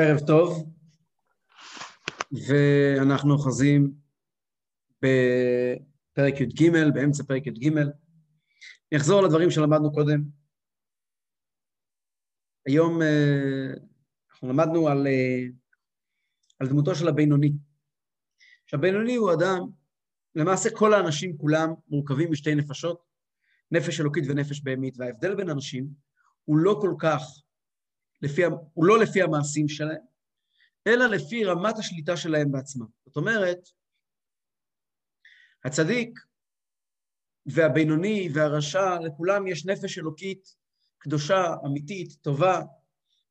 ערב טוב, ואנחנו אוחזים בפרק י' באמצע פרק י'. נחזור לדברים שלמדנו קודם. היום אנחנו למדנו על דמותו של הבינוני. שהבינוני הוא אדם, למעשה כל האנשים כולם מורכבים משתי נפשות, נפש אלוקית ונפש בהמית, וההבדל בין אנשים הוא לא כל כך, הוא לא לפי המעשים שלהם, אלא לפי רמת השליטה שלהם בעצמם. זאת אומרת, הצדיק והבינוני והרשע, לכולם יש נפש אלוקית קדושה, אמיתית, טובה.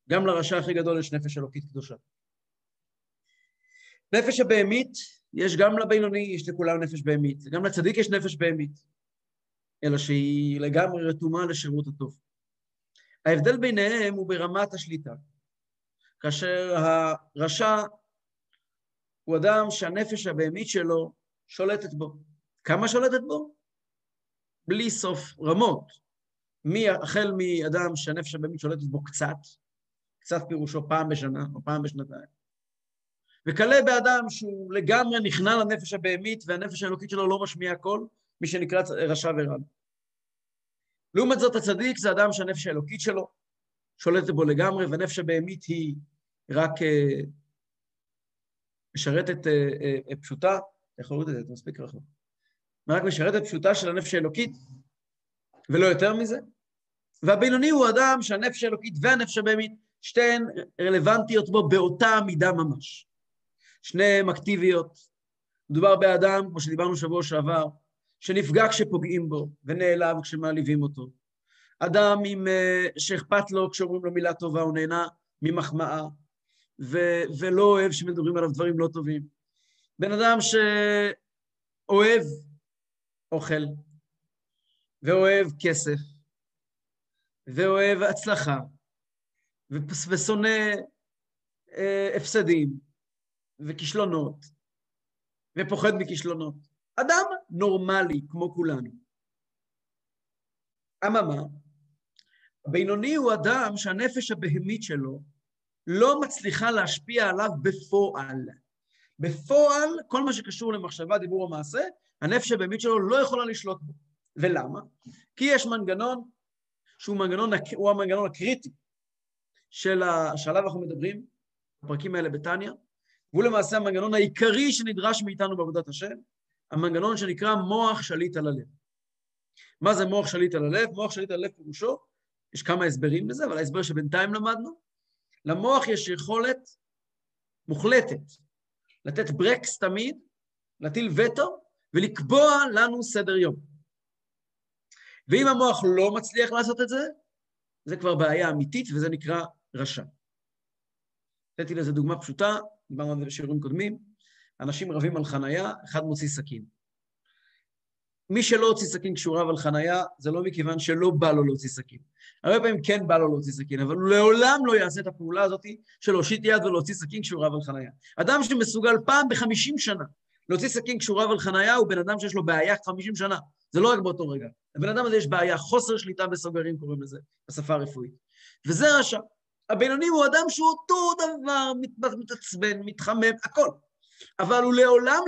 גם לרשע הכי גדול יש נפש אלוקית קדושה. נפש הבהמית, יש גם לבינוני, יש לכולם נפש בהמית. גם לצדיק יש נפש בהמית, אלא שהיא לגמרי רתומה לשירות הטוב. ההבדל ביניהם הוא ברמת השליטה. כאשר הרשע הוא אדם שהנפש הבהמית שלו שולטת בו. כמה שולטת בו? בלי סוף רמות. החל מאדם שהנפש הבהמית שולטת בו קצת פירושו פעם בשנה או פעם בשנתיים. וכלה באדם שהוא לגמרי נכנע לנפש הבהמית והנפש האלוקית שלו לא משמיע קול, מי שנקרא רשע ורב. לעומת זאת הצדיק זה אדם שהנפש האלוקית שלו שולטת בו לגמרי, והנפש הבהמית היא רק משרתת פשוטה, יכול לראות את זה, אתה מספיק רחוק. רק משרתת פשוטה של הנפש האלוקית, ולא יותר מזה. והבינוני הוא אדם שהנפש האלוקית והנפש הבהמית, שתיהן רלוונטיות בו באותה המידה ממש. שניהם אקטיביות. מדובר באדם, כמו שדיברנו שבוע שעבר, שנפגע כשפוגעים בו, ונעלב כשמעליבים אותו. אדם שאכפת לו כשאומרים לו מילה טובה, הוא נהנה ממחמאה, ולא אוהב שמדברים עליו דברים לא טובים. בן אדם שאוהב אוכל, ואוהב כסף, ואוהב הצלחה, ושונא הפסדים, וכישלונות, ופוחד מכישלונות. אדם נורמלי, כמו כולנו. אממה, הבינוני הוא אדם שהנפש הבהמית שלו לא מצליחה להשפיע עליו בפועל. בפועל, כל מה שקשור למחשבה, דיבור או מעשה, הנפש הבהמית שלו לא יכולה לשלוט בו. ולמה? כי יש מנגנון שהוא המנגנון הקריטי שעליו אנחנו מדברים, הפרקים האלה בתניא, והוא למעשה המנגנון העיקרי שנדרש מאיתנו בעבודת השם, המנגנון שנקרא מוח שליט על הלב. מה זה מוח שליט על הלב? מוח שליט על הלב פירושו, יש כמה הסברים לזה, אבל ההסבר שבינתיים למדנו, למוח יש יכולת מוחלטת, לתת ברקס תמיד, להטיל וטו, ולקבוע לנו סדר יום. ואם המוח לא מצליח לעשות את זה, זה כבר בעיה אמיתית, וזה נקרא רשע. נתתי לזה דוגמה פשוטה, דיברנו על זה בשיעורים קודמים, אנשים רבים על חנייה, אחד מוציא סכין. מי שלא הוציא סכין כשהוא רב על חנייה, זה לא מכיוון שלא בא לו להוציא סכין. הרבה פעמים כן בא לו להוציא סכין, אבל הוא לעולם לא יעשה את הפעולה הזאת של להושיט יד ולהוציא סכין כשהוא רב על חנייה. אדם שמסוגל פעם ב50 שנה להוציא סכין כשהוא רב על חנייה, הוא בן אדם שיש לו בעיה 50 שנה. זה לא רק באותו רגע. לבן אדם הזה יש בעיה, חוסר שליטה בסוגרים קוראים לזה, בשפה הרפואית. וזה רשע. הבינוני הוא אדם שהוא אותו דבר, מתעצבן, מתחמם, הכל. אבל הוא לעולם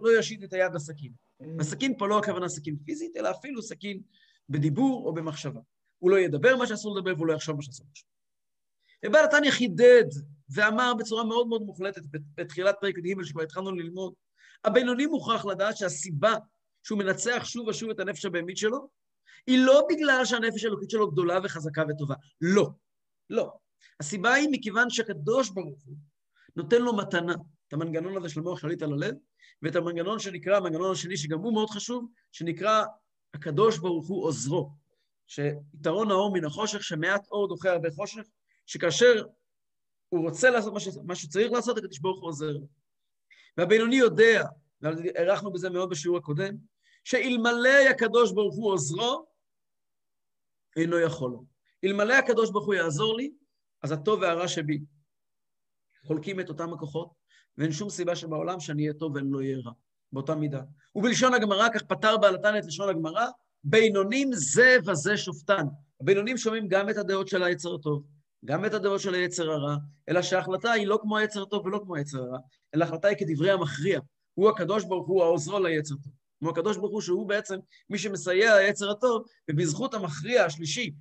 לא ישיט את היד לסכין. הסכין פה לא הכוונה סכין פיזית, אלא אפילו סכין בדיבור או במחשבה. הוא לא ידבר מה שאסור לדבר, והוא לא יחשוב מה שאסור לחשוב. בעל התניא חידד ואמר בצורה מאוד מאוד מוחלטת, בתחילת פרק י' שכבר התחלנו ללמוד, הבינוני מוכרח לדעת שהסיבה שהוא מנצח שוב ושוב את הנפש הבהמית שלו, היא לא בגלל שהנפש האלוקית שלו גדולה וחזקה וטובה. לא, לא. הסיבה היא מכיוון שהקדוש ברוך הוא נותן לו מתנה, את המנגנון הזה של מוח שליט על הלב, ואת המנגנון שנקרא, המנגנון השני שגם הוא מאוד חשוב, שנקרא הקדוש ברוך הוא עוזרו, שיתרון האור מן החושך, שמעט אור דוחה הרבה חושך, שכאשר הוא רוצה לעשות מה שצריך לעשות, הקדוש ברוך הוא עוזר. והבינוני יודע, וערכנו בזה מאוד בשיעור הקודם, שאלמלא הקדוש ברוך הוא עוזרו, אינו יכול לו. אלמלא הקדוש ברוך הוא יעזור לי, אז הטוב והרע שבי חולקים את אותם הכוחות, ואין שום סיבה שבעולם שאני אהיה טוב ואני לא אהיה רע, באותה מידה. ובלשון הגמרא, כך פתר בעל התניא את לשון הגמרא, בינונים זה וזה שופטן. הבינונים שומעים גם את הדעות של היצר הטוב, גם את הדבר של היצר הרע, אלא שההחלטה היא לא כמו היצר טוב ולא כמו היצר הרע, אלא ההחלטה היא כדברי המכריע. הוא הקדוש ברוך הוא העוזרו ליצר טוב. כמו הקדוש ברוך הוא שהוא בעצם מי שמסייע ליצר הטוב, ובזכות המכריע השלישי,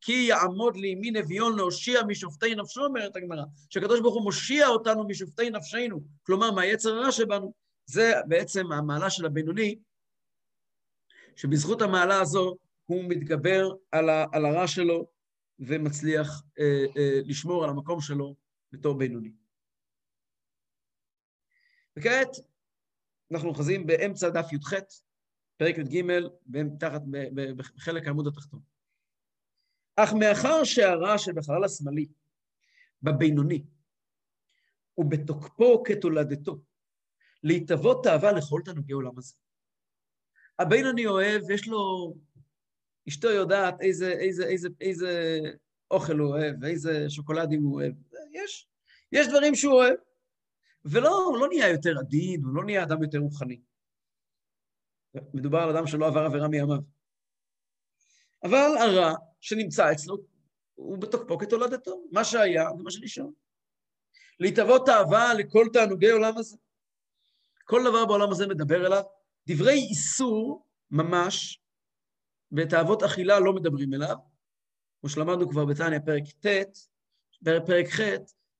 כי יעמוד לימין אביון להושיע משופטי נפשו, אומרת הגמרא, שהקדוש ברוך הוא מושיע אותנו משופטי נפשנו, כלומר מהיצר הרע שבנו. זה בעצם המעלה של הבינוני, שבזכות המעלה הזו הוא מתגבר על הרע שלו, ומצליח לשמור על המקום שלו בתור בינוני. וכעת אנחנו אוחזים באמצע דף י"ח, פרק י"ג, תחת בחלק העמוד התחתון. אך מאחר שהרע שבחלל השמאלי, בבינוני, ובתוקפו כתולדתו, להתאבות תאווה לכל תנוגי עולם הזה. הבינוני אוהב, יש לו... אשתו יודעת איזה אוכל הוא אוהב, איזה שוקולדים הוא אוהב. יש דברים שהוא אוהב. ולא, הוא לא נהיה יותר עדין, הוא לא נהיה אדם יותר רוחני. מדובר על אדם שלא עבר עבירה מימיו. אבל הרע שנמצא אצלו, הוא בתוקפו כתולדתו. מה שהיה, זה מה שנשאר. להתאבות תאווה לכל תענוגי עולם הזה. כל דבר בעולם הזה מדבר אליו. דברי איסור ממש, בתאוות אכילה לא מדברים אליו, כמו שלמדנו כבר בתניא פרק ח',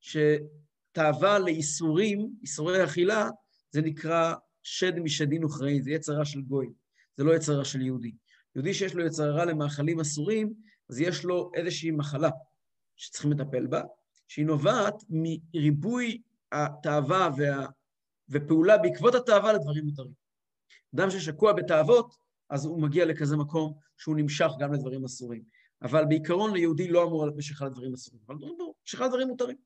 שתאווה לאיסורים, איסורי אכילה, זה נקרא שד משדין וכרעין, זה יצר רע של גוי, זה לא יצר רע של יהודי. יהודי שיש לו יצר רע למאכלים אסורים, אז יש לו איזושהי מחלה שצריכים לטפל בה, שהיא נובעת מריבוי התאווה ופעולה בעקבות התאווה לדברים מותרים. אדם ששקוע בתאוות, אז הוא מגיע לכזה מקום שהוא נמשך גם לדברים אסורים. אבל בעיקרון ליהודי לא אמור משיכה לדברים אסורים, אבל ברור, משיכה לדברים מותרים.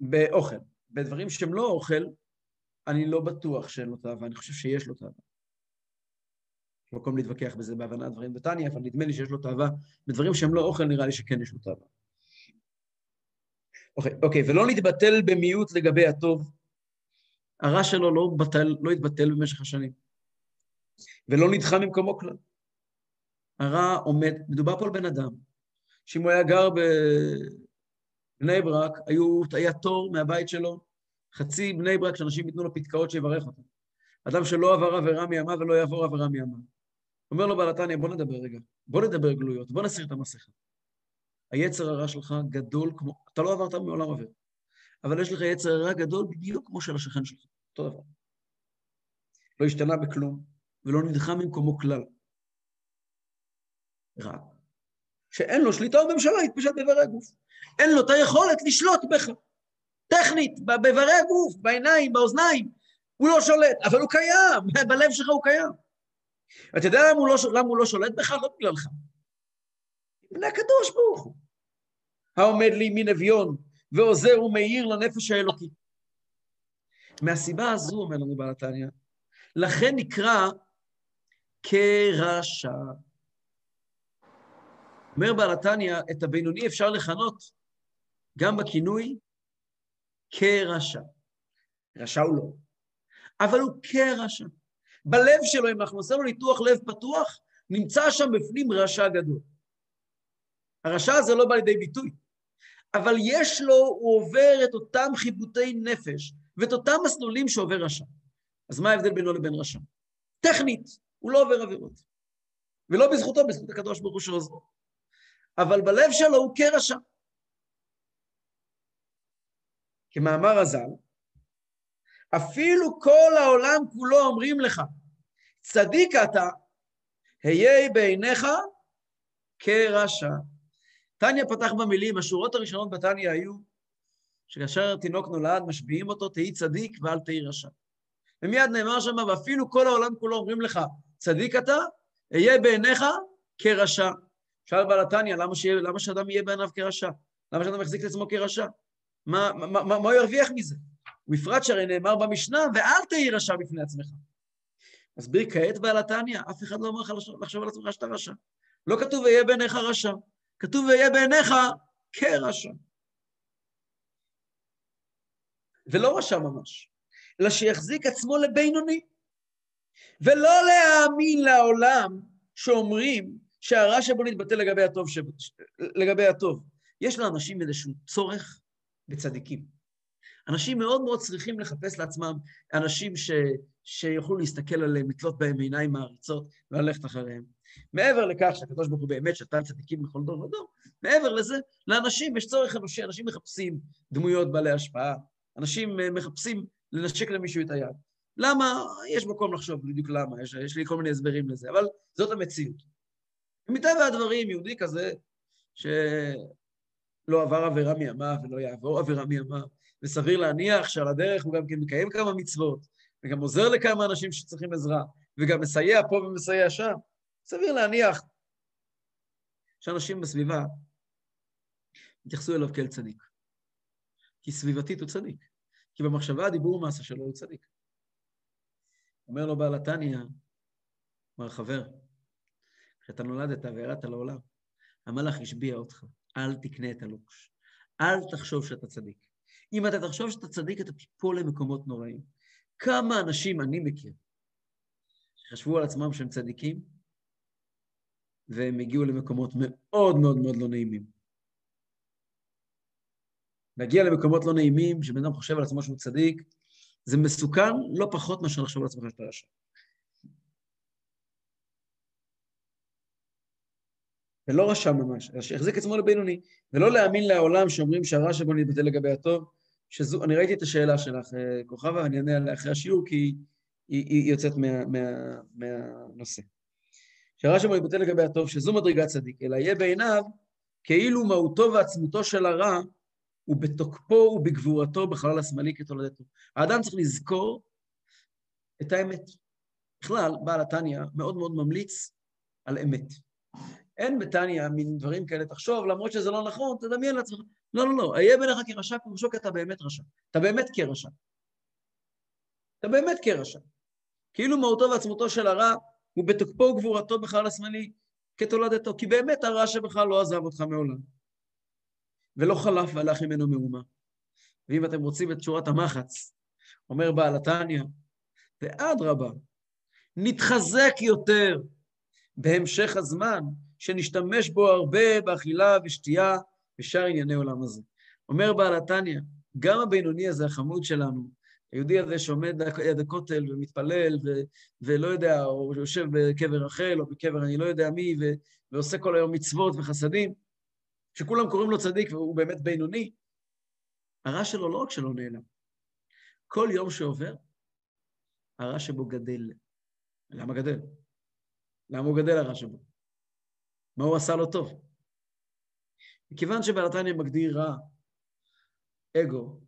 באוכל, בדברים שהם לא אוכל, אני לא בטוח שאין לו תאווה, אני חושב שיש לו תאווה. מקום להתווכח בזה בהבנת דברים בתניא, אבל נדמה לי שיש לו תאווה. בדברים שהם לא אוכל נראה לי שכן יש לו תאווה. אוקיי, ולא נתבטל במיעוט לגבי הטוב. הרע שלו לא התבטל במשך השנים. ולא נדחה ממקומו כלל. הרע עומד, מדובר פה על בן אדם, שאם הוא היה גר בבני ברק, היה תור מהבית שלו, חצי בני ברק שאנשים ייתנו לו פתקאות שיברך אותם. אדם שלא עבר עבירה מימיו ולא יעבור עבירה מימיו. אומר לו בעל התניא, בוא נדבר רגע, בוא נדבר גלויות, בוא נסיר את המסכה. היצר הרע שלך גדול כמו, אתה לא עברת מעולם עבר, אבל יש לך יצר הרע גדול בדיוק כמו של השכן שלך, אותו דבר. לא השתנה בכלום. ולא נדחה ממקומו כלל. רק שאין לו שליטה בממשלה, התפשט בברי הגוף. אין לו את היכולת לשלוט בך. טכנית, בברי הגוף, בעיניים, באוזניים. הוא לא שולט, אבל הוא קיים, בלב שלך הוא קיים. אתה יודע למה הוא לא שולט בך? לא בגללך. בני הקדוש ברוך הוא. העומד לימין אביון, ועוזר ומאיר לנפש האלוקית. מהסיבה הזו, אומר לנו בעל התניא, לכן נקרא כרשע. אומר בעל התניא, את הבינוני אפשר לכנות גם בכינוי כרשע. רשע הוא לא, אבל הוא כרשע. בלב שלו, אם אנחנו עושים לו ניתוח לב פתוח, נמצא שם בפנים רשע גדול. הרשע הזה לא בא לידי ביטוי, אבל יש לו, הוא עובר את אותם חיבוטי נפש, ואת אותם מסלולים שעובר רשע. אז מה ההבדל בינו לבין רשע? טכנית, הוא לא עובר עבירות. ולא בזכותו, בזכות הקדוש ברוך הוא שעוזרו. אבל בלב שלו הוא כרשע. כמאמר הזל, אפילו כל העולם כולו אומרים לך, צדיק אתה, היה בעיניך כרשע. תניא פתח במילים, השורות הראשונות בתניא היו, שכאשר תינוק נולד, משביעים אותו, תהי צדיק ואל תהי רשע. ומיד נאמר שם, ואפילו כל העולם כולו אומרים לך, צדיק אתה, היה בעיניך כרשע. שאל בעל התניא, למה שאדם יהיה בעיניו כרשע? למה שאדם יחזיק את עצמו כרשע? מה הוא ירוויח מזה? בפרט שהרי נאמר במשנה, ואל תהי רשע בפני עצמך. מסביר כעת בעל התניא, אף אחד לא אומר לך לחשוב על עצמך שאתה רשע. לא כתוב, היה בעיניך רשע. כתוב, היה בעיניך כרשע. ולא רשע ממש. אלא שיחזיק עצמו לבינוני, ולא להאמין לעולם שאומרים שהרע שבו נתבטא לגבי הטוב, לגבי הטוב. יש לאנשים איזשהו צורך בצדיקים. אנשים מאוד מאוד צריכים לחפש לעצמם, אנשים שיוכלו להסתכל עליהם, לתלות בהם עיניים מעריצות, וללכת אחריהם. מעבר לכך שהקדוש ברוך הוא באמת שתל צדיקים בכל דור ודור, מעבר לזה, לאנשים יש צורך אנושי, אנשים מחפשים דמויות בעלי השפעה, אנשים מחפשים לנשק למישהו את היד. למה? יש מקום לחשוב בדיוק למה, יש לי כל מיני הסברים לזה, אבל זאת המציאות. ומטבע הדברים, יהודי כזה, שלא עבר עבירה מימה ולא יעבור עבירה מימה, וסביר להניח שעל הדרך הוא גם כן מקיים כמה מצוות, וגם עוזר לכמה אנשים שצריכים עזרה, וגם מסייע פה ומסייע שם. סביר להניח שאנשים בסביבה יתייחסו אליו כאל צדיק. כי סביבתית הוא צדיק. כי במחשבה הדיבור ומעשה שלו הוא צדיק. אומר לו בעל התניא, אמר חבר, כשאתה נולדת והרעת לעולם, המלאך השביע אותך, אל תקנה את הלוקש, אל תחשוב שאתה צדיק. אם אתה תחשוב שאתה צדיק, אתה תיפול למקומות נוראים. כמה אנשים אני מכיר שחשבו על עצמם שהם צדיקים, והם הגיעו למקומות מאוד מאוד מאוד לא נעימים. להגיע למקומות לא נעימים, שבן אדם חושב על עצמו שהוא צדיק, זה מסוכן לא פחות מאשר לחשוב על עצמך שאתה רשע. ולא רשע ממש, אלא שהחזיק עצמו לבינוני, ולא להאמין לעולם שאומרים שהרע שבו נתבטא לגבי הטוב, שזו, אני ראיתי את השאלה שלך, כוכבה, אני אענה עליה אחרי השיעור, כי היא יוצאת מהנושא. שהרע שבו נתבטא לגבי הטוב, שזו מדרגת צדיק, אלא יהיה בעיניו, כאילו מהותו ועצמותו של הרע, ובתוקפו ובגבורתו בחלל השמאלי כתולדתו. האדם צריך לזכור את האמת. בכלל, בעל התניא מאוד מאוד ממליץ על אמת. אין בתניא מן דברים כאלה, תחשוב, למרות שזה לא נכון, תדמיין לעצמך. לא, לא, לא, היה בינך כרשע, פרושו כי אתה באמת רשע. אתה באמת כרשע. אתה באמת כרשע. כאילו מהותו ועצמותו של הרע, ובתוקפו ובגבורתו בחלל השמאלי כתולדתו. כי באמת הרע שבכלל לא עזב אותך מעולם. ולא חלף והלך ממנו מאומה. ואם אתם רוצים את שורת המחץ, אומר בעל התניא, ועד רבה, נתחזק יותר בהמשך הזמן, שנשתמש בו הרבה באכילה ושתייה, ושאר ענייני עולם הזה. אומר בעל התניא, גם הבינוני הזה, החמוד שלנו, היהודי הזה שעומד ליד הכותל ומתפלל, ולא יודע, או יושב בקבר רחל, או בקבר אני לא יודע מי, ועושה כל היום מצוות וחסדים, שכולם קוראים לו צדיק והוא באמת בינוני, הרע שלו לא רק שלא נעלם. כל יום שעובר, הרע שבו גדל. למה גדל? למה הוא גדל הרע שבו? מה הוא עשה לו טוב? מכיוון שבעל התניא מגדיר רע, אגו.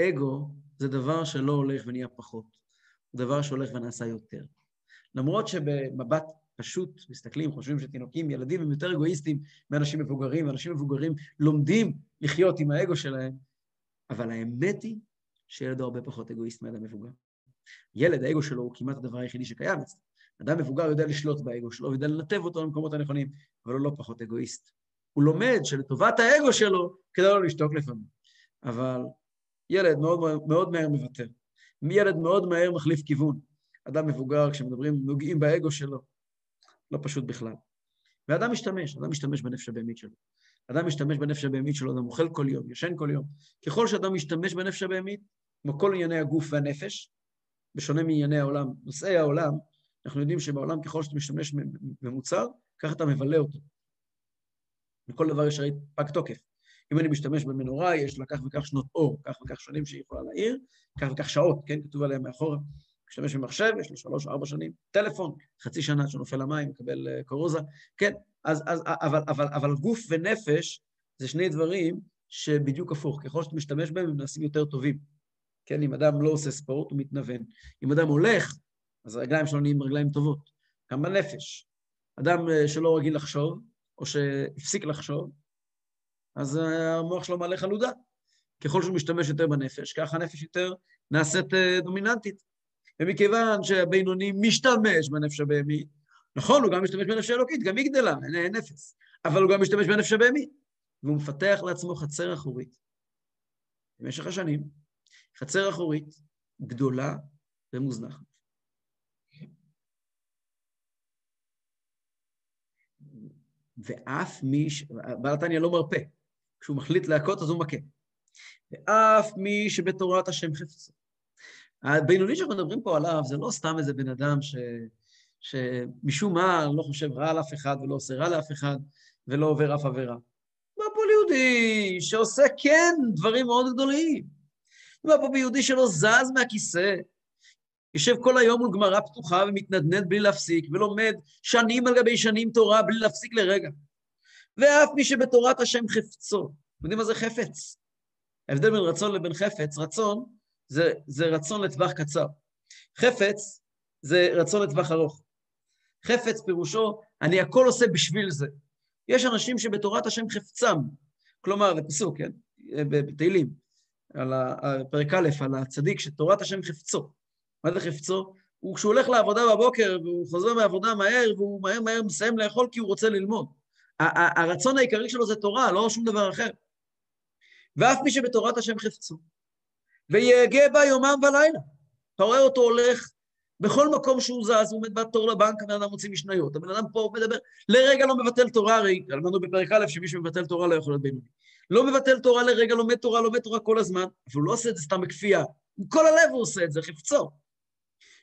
אגו זה דבר שלא הולך ונהיה פחות, הוא דבר שהולך ונעשה יותר. למרות שבמבט פשוט מסתכלים, חושבים שתינוקים, ילדים הם יותר אגואיסטים מאנשים מבוגרים, ואנשים מבוגרים לומדים לחיות עם האגו שלהם, אבל האמת היא שילד הוא הרבה פחות אגואיסט מאדם מבוגר. ילד, האגו שלו הוא כמעט הדבר היחידי שקיים. אדם מבוגר יודע לשלוט באגו שלו, יודע לנתב אותו למקומות הנכונים, אבל הוא לא פחות אגואיסט. הוא לומד שלטובת האגו שלו כדאי לו לשתוק לפעמים. אבל ילד מאוד, מאוד מהר מוותר. ילד מאוד מהר מחליף כיוון. אדם מבוגר, כשמדברים, נוגעים באגו שלו. לא פשוט בכלל. ואדם משתמש, אדם משתמש בנפש הבהמית שלו. אדם משתמש בנפש הבהמית שלו, אדם אוכל כל יום, ישן כל יום. ככל שאדם משתמש בנפש הבהמית, כמו כל ענייני הגוף והנפש, בשונה מענייני העולם, נושאי העולם, אנחנו יודעים שבעולם ככל שאתה משתמש במוצר, ככה אתה מבלה אותו. לכל דבר יש הרי פג תוקף. אם אני משתמש במנורה, יש לה כך וכך שנות אור, כך וכך שנים שהיא יכולה להעיר, כך וכך שעות, כן, כתוב עליה מאחורה. משתמש במחשב, יש לו 3-4 שנים, טלפון, חצי שנה שנופל למים, מקבל קורוזה, כן, אז, אבל גוף ונפש, זה שני דברים שבדיוק הפוך, ככל שאתה משתמש בהם, הם נעשים יותר טובים, כן, אם אדם לא עושה ספורט, הוא מתנוון, אם אדם הולך, אז הרגליים שלו נהיים רגליים טובות, גם בנפש, אדם שלא רגיל לחשוב, או שהפסיק לחשוב, אז המוח שלו מעלה חלודה, ככל שהוא משתמש יותר בנפש, ככה הנפש יותר נעשית דומיננטית, ומכיוון שהבינוני משתמש בנפש הבהמית, נכון, הוא גם משתמש בנפש האלוקית, גם היא גדלה, אין נפש, אבל הוא גם משתמש בנפש הבהמית, והוא מפתח לעצמו חצר אחורית. במשך השנים, חצר אחורית גדולה ומוזנחת. ואף מי, בעל התניא לא מרפה, כשהוא מחליט להכות אז הוא מכה, ואף מי שבתורת השם חפצו. הבינוני שאנחנו מדברים פה עליו, זה לא סתם איזה בן אדם שמשום מה לא חושב רע על אף אחד, ולא עושה רע לאף אחד, ולא עובר אף עבירה. מה פה ליהודי שעושה כן דברים מאוד גדולים? מה פה ביהודי שלא זז מהכיסא, יושב כל היום מול גמרא פתוחה ומתנדנד בלי להפסיק, ולומד שנים על גבי שנים תורה בלי להפסיק לרגע. ואף מי שבתורת השם חפצו. יודעים מה זה חפץ? ההבדל בין רצון לבין חפץ, רצון זה רצון לטווח קצר. חפץ זה רצון לטווח ארוך. חפץ פירושו, אני הכל עושה בשביל זה. יש אנשים שבתורת השם חפצם, כלומר, בפסוק, כן? בתהילים, על הפרק א', על הצדיק, שתורת השם חפצו. מה זה חפצו? הוא כשהוא הולך לעבודה בבוקר, והוא חוזר מהעבודה מהר, והוא מהר מהר מסיים לאכול כי הוא רוצה ללמוד. הרצון העיקרי שלו זה תורה, לא שום דבר אחר. ואף מי שבתורת השם חפצו, ויהגה בה יומם ולילה. אתה רואה אותו הולך, בכל מקום שהוא זז, הוא עומד בתור לבנק, הבן אדם מוציא משניות, הבן אדם פה מדבר, לרגע לא מבטל תורה, הרי למדנו בפרק א' שמי שמבטל תורה לא יכול להיות בינוני. לא מבטל תורה לרגע, לומד תורה, לומד תורה כל הזמן, אבל הוא לא עושה את זה סתם בכפייה. עם כל הלב הוא עושה את זה, חפצו.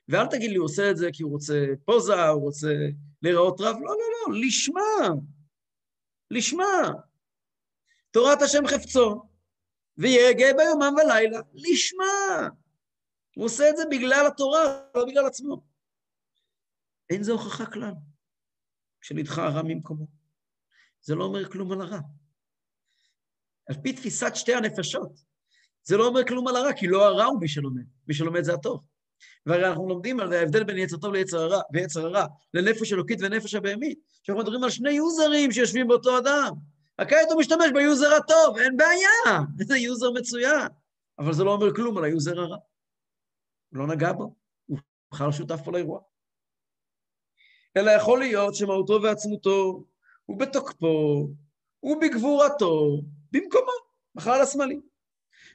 ואל תגיד לי, הוא עושה את זה כי הוא רוצה פוזה, הוא רוצה להיראות רב, לא, לא, לא, לשמה. תורת השם חפצו, ויהגה בה יומם ולילה, לשמה. הוא עושה את זה בגלל התורה, לא בגלל עצמו. אין זה הוכחה כלל, שנדחה הרע ממקומו. זה לא אומר כלום על הרע. על פי תפיסת שתי הנפשות, זה לא אומר כלום על הרע, כי לא הרע הוא מי שלומד. מי שלומד זה הטוב. והרי אנחנו לומדים על ההבדל בין יצר טוב ליצר הרע, ויצר הרע, לנפש אלוקית ונפש הבהמית. שאנחנו מדברים על שני יוזרים שיושבים באותו אדם. הכעת הוא משתמש ביוזר הטוב, אין בעיה. זה יוזר מצוין. אבל זה לא אומר כלום על היוזר הרע. הוא לא נגע בו, הוא בחר שותף פה לאירוע. אלא יכול להיות שמהותו ועצמותו, הוא בתוקפו, הוא בגבורתו, במקומו, בחר השמאלי.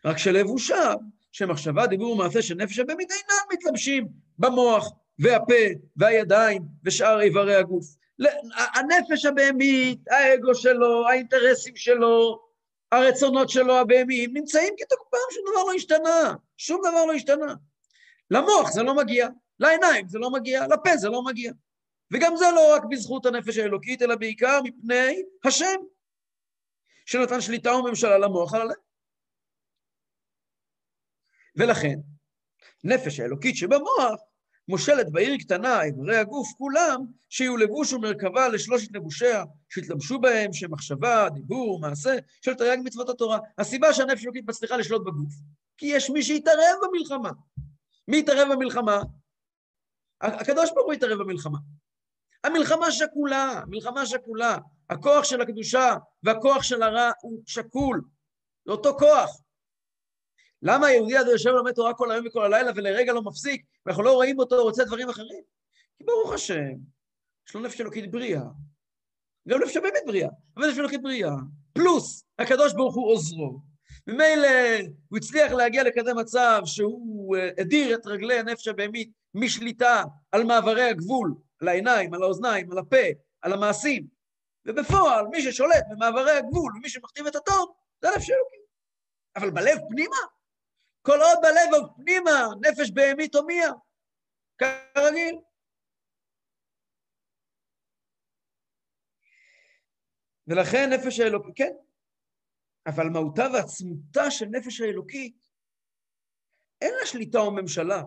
רק שלבושה, שמחשבה, דיבור ומעשה של נפש הבהמית אינם מתלבשים במוח והפה והידיים ושאר איברי הגוף. הנפש הבהמית, האגו שלו, האינטרסים שלו, הרצונות שלו הבהמיים, נמצאים כתוקפם, שום דבר לא השתנה, שום דבר לא השתנה. למוח זה לא מגיע, לעיניים זה לא מגיע, לפה זה לא מגיע. וגם זה לא רק בזכות הנפש האלוקית, אלא בעיקר מפני השם, שנתן שליטה וממשלה למוח על הלב. ולכן, נפש האלוקית שבמוח, מושלת בעיר קטנה, איברי הגוף כולם, שיהיו לבוש ומרכבה לשלושת לבושיה, שהתלבשו בהם, שמחשבה, דיבור, מעשה, של תרי"ג מצוות התורה. הסיבה שהנפש האלוקית מצליחה לשלוט בגוף, כי יש מי שיתערב במלחמה. מי יתערב במלחמה? הקדוש ברוך הוא יתערב במלחמה. המלחמה שקולה, מלחמה שקולה. הכוח של הקדושה והכוח של הרע הוא שקול. זה אותו כוח. למה היהודי הזה יושב ולומד תורה כל היום וכל הלילה ולרגע לא מפסיק, ואנחנו לא רואים אותו, רוצה דברים אחרים? כי ברוך השם, יש לו נפש אלוקית בריאה. גם נפש באמת בריאה, אבל נפש אלוקית בריאה. פלוס, הקדוש ברוך הוא עוזרו. ממילא הוא הצליח להגיע לכזה מצב שהוא הדיר את רגלי הנפש הבהמית משליטה על מעברי הגבול, על העיניים, על האוזניים, על הפה, על המעשים. ובפועל, מי ששולט במעברי הגבול ומי שמכתיב את הטוב, זה הנפש האלוקית. אבל בלב פנימה, כל עוד בלב פנימה, נפש בהמית הומיה, כרגיל. ולכן נפש האלוקית, כן? אבל מהותה ועצמותה של נפש האלוקית, אין לה שליטה או ממשלה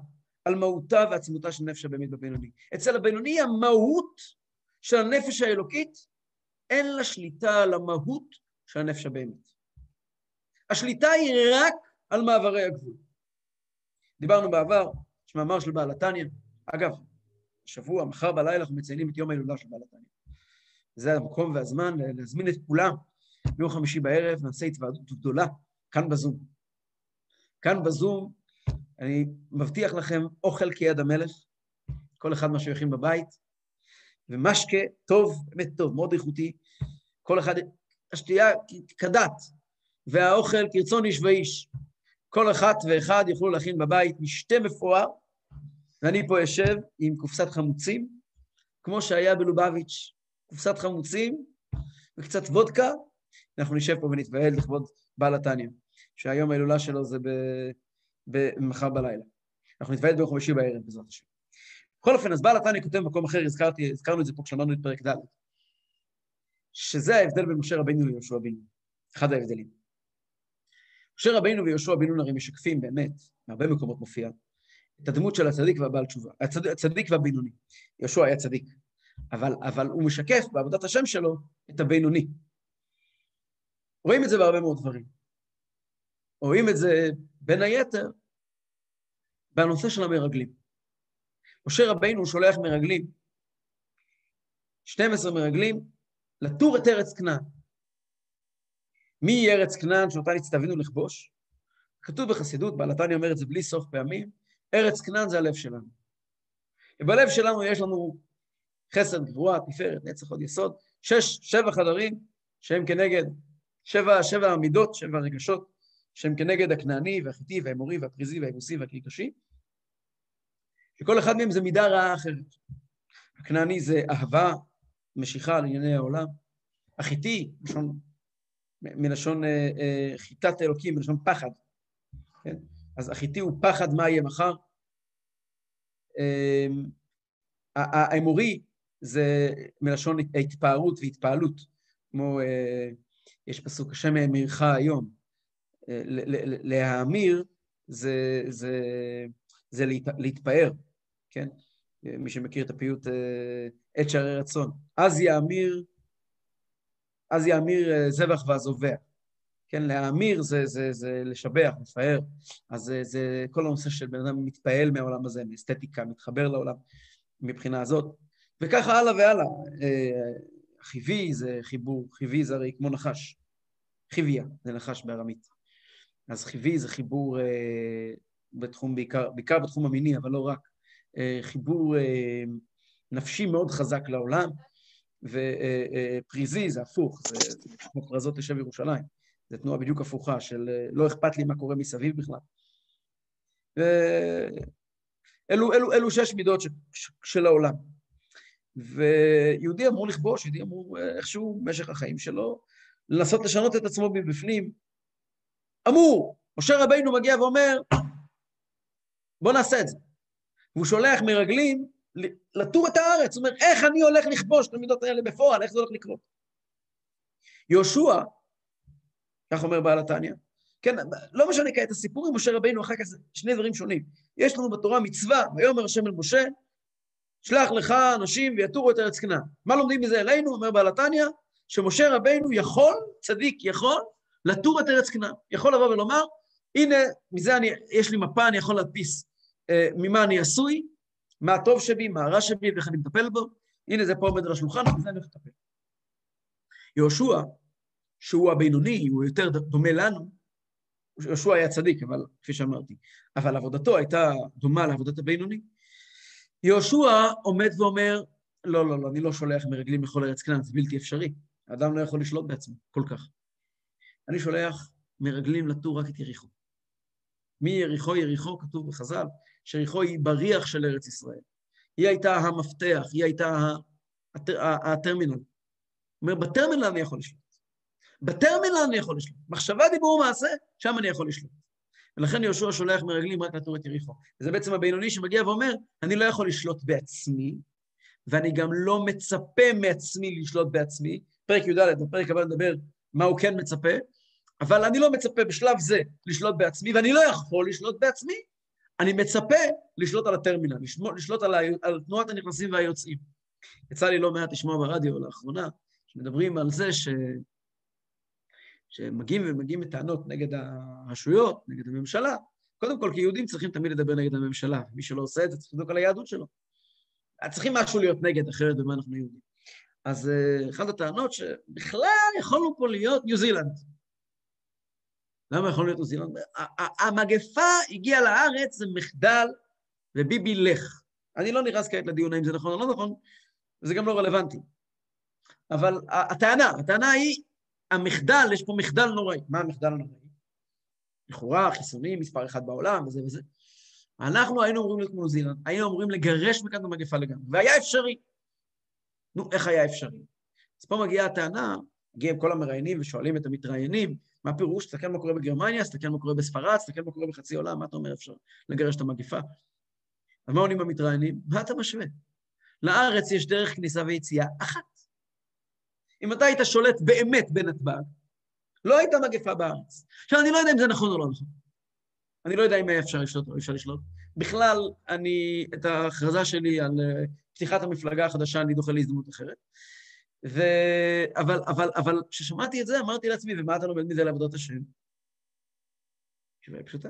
על מהותה ועצמותה של נפש הבהמית בבינוני. אצל הבינוני המהות של הנפש האלוקית, אין לה שליטה על המהות של הנפש הבהמית. השליטה היא רק על מעברי הגבול. דיברנו בעבר, יש מאמר של בעל התניא, אגב, השבוע, מחר בלילה, אנחנו מציינים את יום ההילולה של בעל התניא. זה המקום והזמן להזמין את כולם, ביום חמישי בערב נעשה התוועדות גדולה, כאן בזום. כאן בזום, אני מבטיח לכם אוכל כיד המלך, כל אחד מה שיכין בבית, ומשקה טוב, באמת טוב, מאוד איכותי, כל אחד, השתייה כדת, והאוכל כרצון איש ואיש. כל אחת ואחד יוכלו להכין בבית משתה מפואר, ואני פה יושב עם קופסת חמוצים, כמו שהיה בלובביץ', קופסת חמוצים, וקצת וודקה, אנחנו נשב פה ונתפעל לכבוד בעל התניא, שהיום ההילולה שלו זה במחר בלילה. אנחנו נתפעל ביום חמישי בערב, בעזרת השם. בכל אופן, אז בעל התניא כותב במקום אחר, הזכרנו את זה פה כשאמרנו את פרק ד', שזה ההבדל בין משה רבינו ליהושע בן נון, אחד ההבדלים. משה רבינו ויהושע בן נון הרי משקפים באמת, מהרבה מקומות מופיע, את הדמות של הצדיק והבעל תשובה, הצדיק והבינוני. יהושע היה צדיק, אבל הוא משקף בעבודת השם שלו את הבינוני. רואים את זה בהרבה מאוד דברים. רואים את זה בין היתר בנושא של המרגלים. משה רבינו שולח מרגלים, 12 מרגלים, לתור את ארץ כנען. מי ארץ כנען שאותה נצטווינו לכבוש? כתוב בחסידות, בעל התניא אומר את זה בלי סוף פעמים, ארץ כנען זה הלב שלנו. ובלב שלנו יש לנו חסד, גבורה, תפארת, נצח, עוד יסוד, 6-7 חדרים שהם כנגד, 7 עמידות, 7 רגשות, שהם כנגד הכנעני והחיטי והאמורי והפריזי והיבוסי והקרקשי, שכל אחד מהם זה מידה רעה אחרת. הכנעני זה אהבה, משיכה לענייני העולם. החיטי, מלשון חיטת אלוקים, מלשון פחד. כן? אז החיטי הוא פחד מה יהיה מחר. האמורי זה מלשון התפארות והתפעלות, כמו יש פסוק, השם האמירך היום. להאמיר זה להתפאר, כן? מי שמכיר את הפיוט, את שערי רצון. אז יאמיר זבח והזובח. כן, להאמיר זה לשבח, לפאר. אז זה כל הנושא של בן אדם מתפעל מהעולם הזה, מאסתטיקה, מתחבר לעולם מבחינה הזאת. וככה הלאה והלאה. חיווי זה חיבור, חיווי זה הרי כמו נחש. חיוויה, זה נחש בארמית. אז חיווי זה חיבור בתחום, בעיקר בתחום המיני, אבל לא רק. חיבור נפשי מאוד חזק לעולם, ופריזי זה הפוך, זה כמו פרזות לשב ירושלים. זה תנועה בדיוק הפוכה של לא אכפת לי מה קורה מסביב בכלל. אלו 6 מידות של העולם. ויהודי אמור לכבוש, יהודי אמור איכשהו במשך החיים שלו, לנסות לשנות את עצמו מבפנים. אמור, משה רבינו מגיע ואומר, בוא נעשה את זה. והוא שולח מרגלים לתור את הארץ, אומר, איך אני הולך לכבוש את המידות האלה בפועל, איך זה הולך לקרות? יהושע, כך אומר בעל התניא, כן, לא משנה כעת הסיפור עם משה רבינו, אחר כך שני דברים שונים. יש לנו בתורה מצווה, ויאמר השם אל משה, שלח לך אנשים ויתורו את ארץ כנען. מה לומדים מזה אלינו? אומר בעל התניא, שמשה רבינו יכול, צדיק יכול, לתור את ארץ כנען. יכול לבוא ולומר, הנה, מזה יש לי מפה, אני יכול להדפיס ממה אני עשוי, מה הטוב שבי, מה הרע שבי, ואיך אני מטפל בו. הנה, זה פה עומד השולחן, וזה אני מטפל. יהושע, שהוא הבינוני, הוא יותר דומה לנו, יהושע היה צדיק, אבל כפי שאמרתי, אבל עבודתו הייתה דומה לעבודת הבינוני. יהושע עומד ואומר, לא, לא, לא, אני לא שולח מרגלים לכל ארץ כנען, זה בלתי אפשרי. האדם לא יכול לשלוט בעצמו, כל כך. אני שולח מרגלים לתור רק את יריחו. מי יריחו? יריחו, כתוב בחז"ל, שיריחו היא בריח של ארץ ישראל. היא הייתה המפתח, היא הייתה הטרמינל. אומר, בטרמינל אני יכול לשלוט. בטרמינל אני יכול לשלוט. מחשבה, דיבור ומעשה, שם אני יכול לשלוט. ולכן יהושע שולח מרגלים רק לתור את יריחו. וזה בעצם הבינוני שמגיע ואומר, אני לא יכול לשלוט בעצמי, ואני גם לא מצפה מעצמי לשלוט בעצמי. פרק י"ד, בפרק הבא נדבר מה הוא כן מצפה, אבל אני לא מצפה בשלב זה לשלוט בעצמי, ואני לא יכול לשלוט בעצמי, אני מצפה לשלוט על הטרמינל, לשלוט על תנועת הנכנסים והיוצאים. יצא לי לא מעט לשמוע ברדיו לאחרונה, שמדברים על זה שמגיעים בטענות נגד הרשויות, נגד הממשלה. קודם כל, כי יהודים צריכים תמיד לדבר נגד הממשלה, ומי שלא עושה את זה צריך לדוק על היהדות שלו. צריכים משהו להיות נגד, אחרת במה אנחנו יהודים. אז אחת הטענות שבכלל יכולנו פה להיות ניו זילנד. למה יכולנו להיות ניו זילנד? המגפה הגיעה לארץ, זה מחדל, וביבי לך. אני לא נראה כעת לדיון האם זה נכון או לא נכון, וזה גם לא רלוונטי. אבל הטענה היא, המחדל, יש פה מחדל נוראי. מה המחדל הנוראי? לכאורה, חיסונים, מספר אחד בעולם, וזה וזה. אנחנו היינו אומרים להיות כמו ניו זילנד, היינו אומרים לגרש מכאן המגפה לגמרי, והיה אפשרי. נו, איך היה אפשרי? אז פה מגיעה הטענה הגיעים כל המראיינים ושואלים את המתראיינים, מה פירוש, תסתכל מה קורה בגרמניה, תסתכל מה קורה בספרד, תסתכל מה קורה בחצי עולם, מה אתה אומר, אפשר לגרש את המגיפה? אז מה עונים במתראיינים? מה אתה משווה? לארץ יש דרך כניסה ויציאה אחת. אם אתה היית שולט באמת בנתב"ג, לא הייתה מגפה בארץ. עכשיו, אני לא יודע אם זה נכון או לא נכון. אני לא יודע אם אפשר לשלוט או אפשר לשלוט. בכלל, את ההכרזה שלי על פתיחת המפלגה החדשה, אני דוחה להזדמנות אחרת. אבל כששמעתי את זה, אמרתי לעצמי, ומה אתה לומד מזה לעבודות השם? תשובה פשוטה.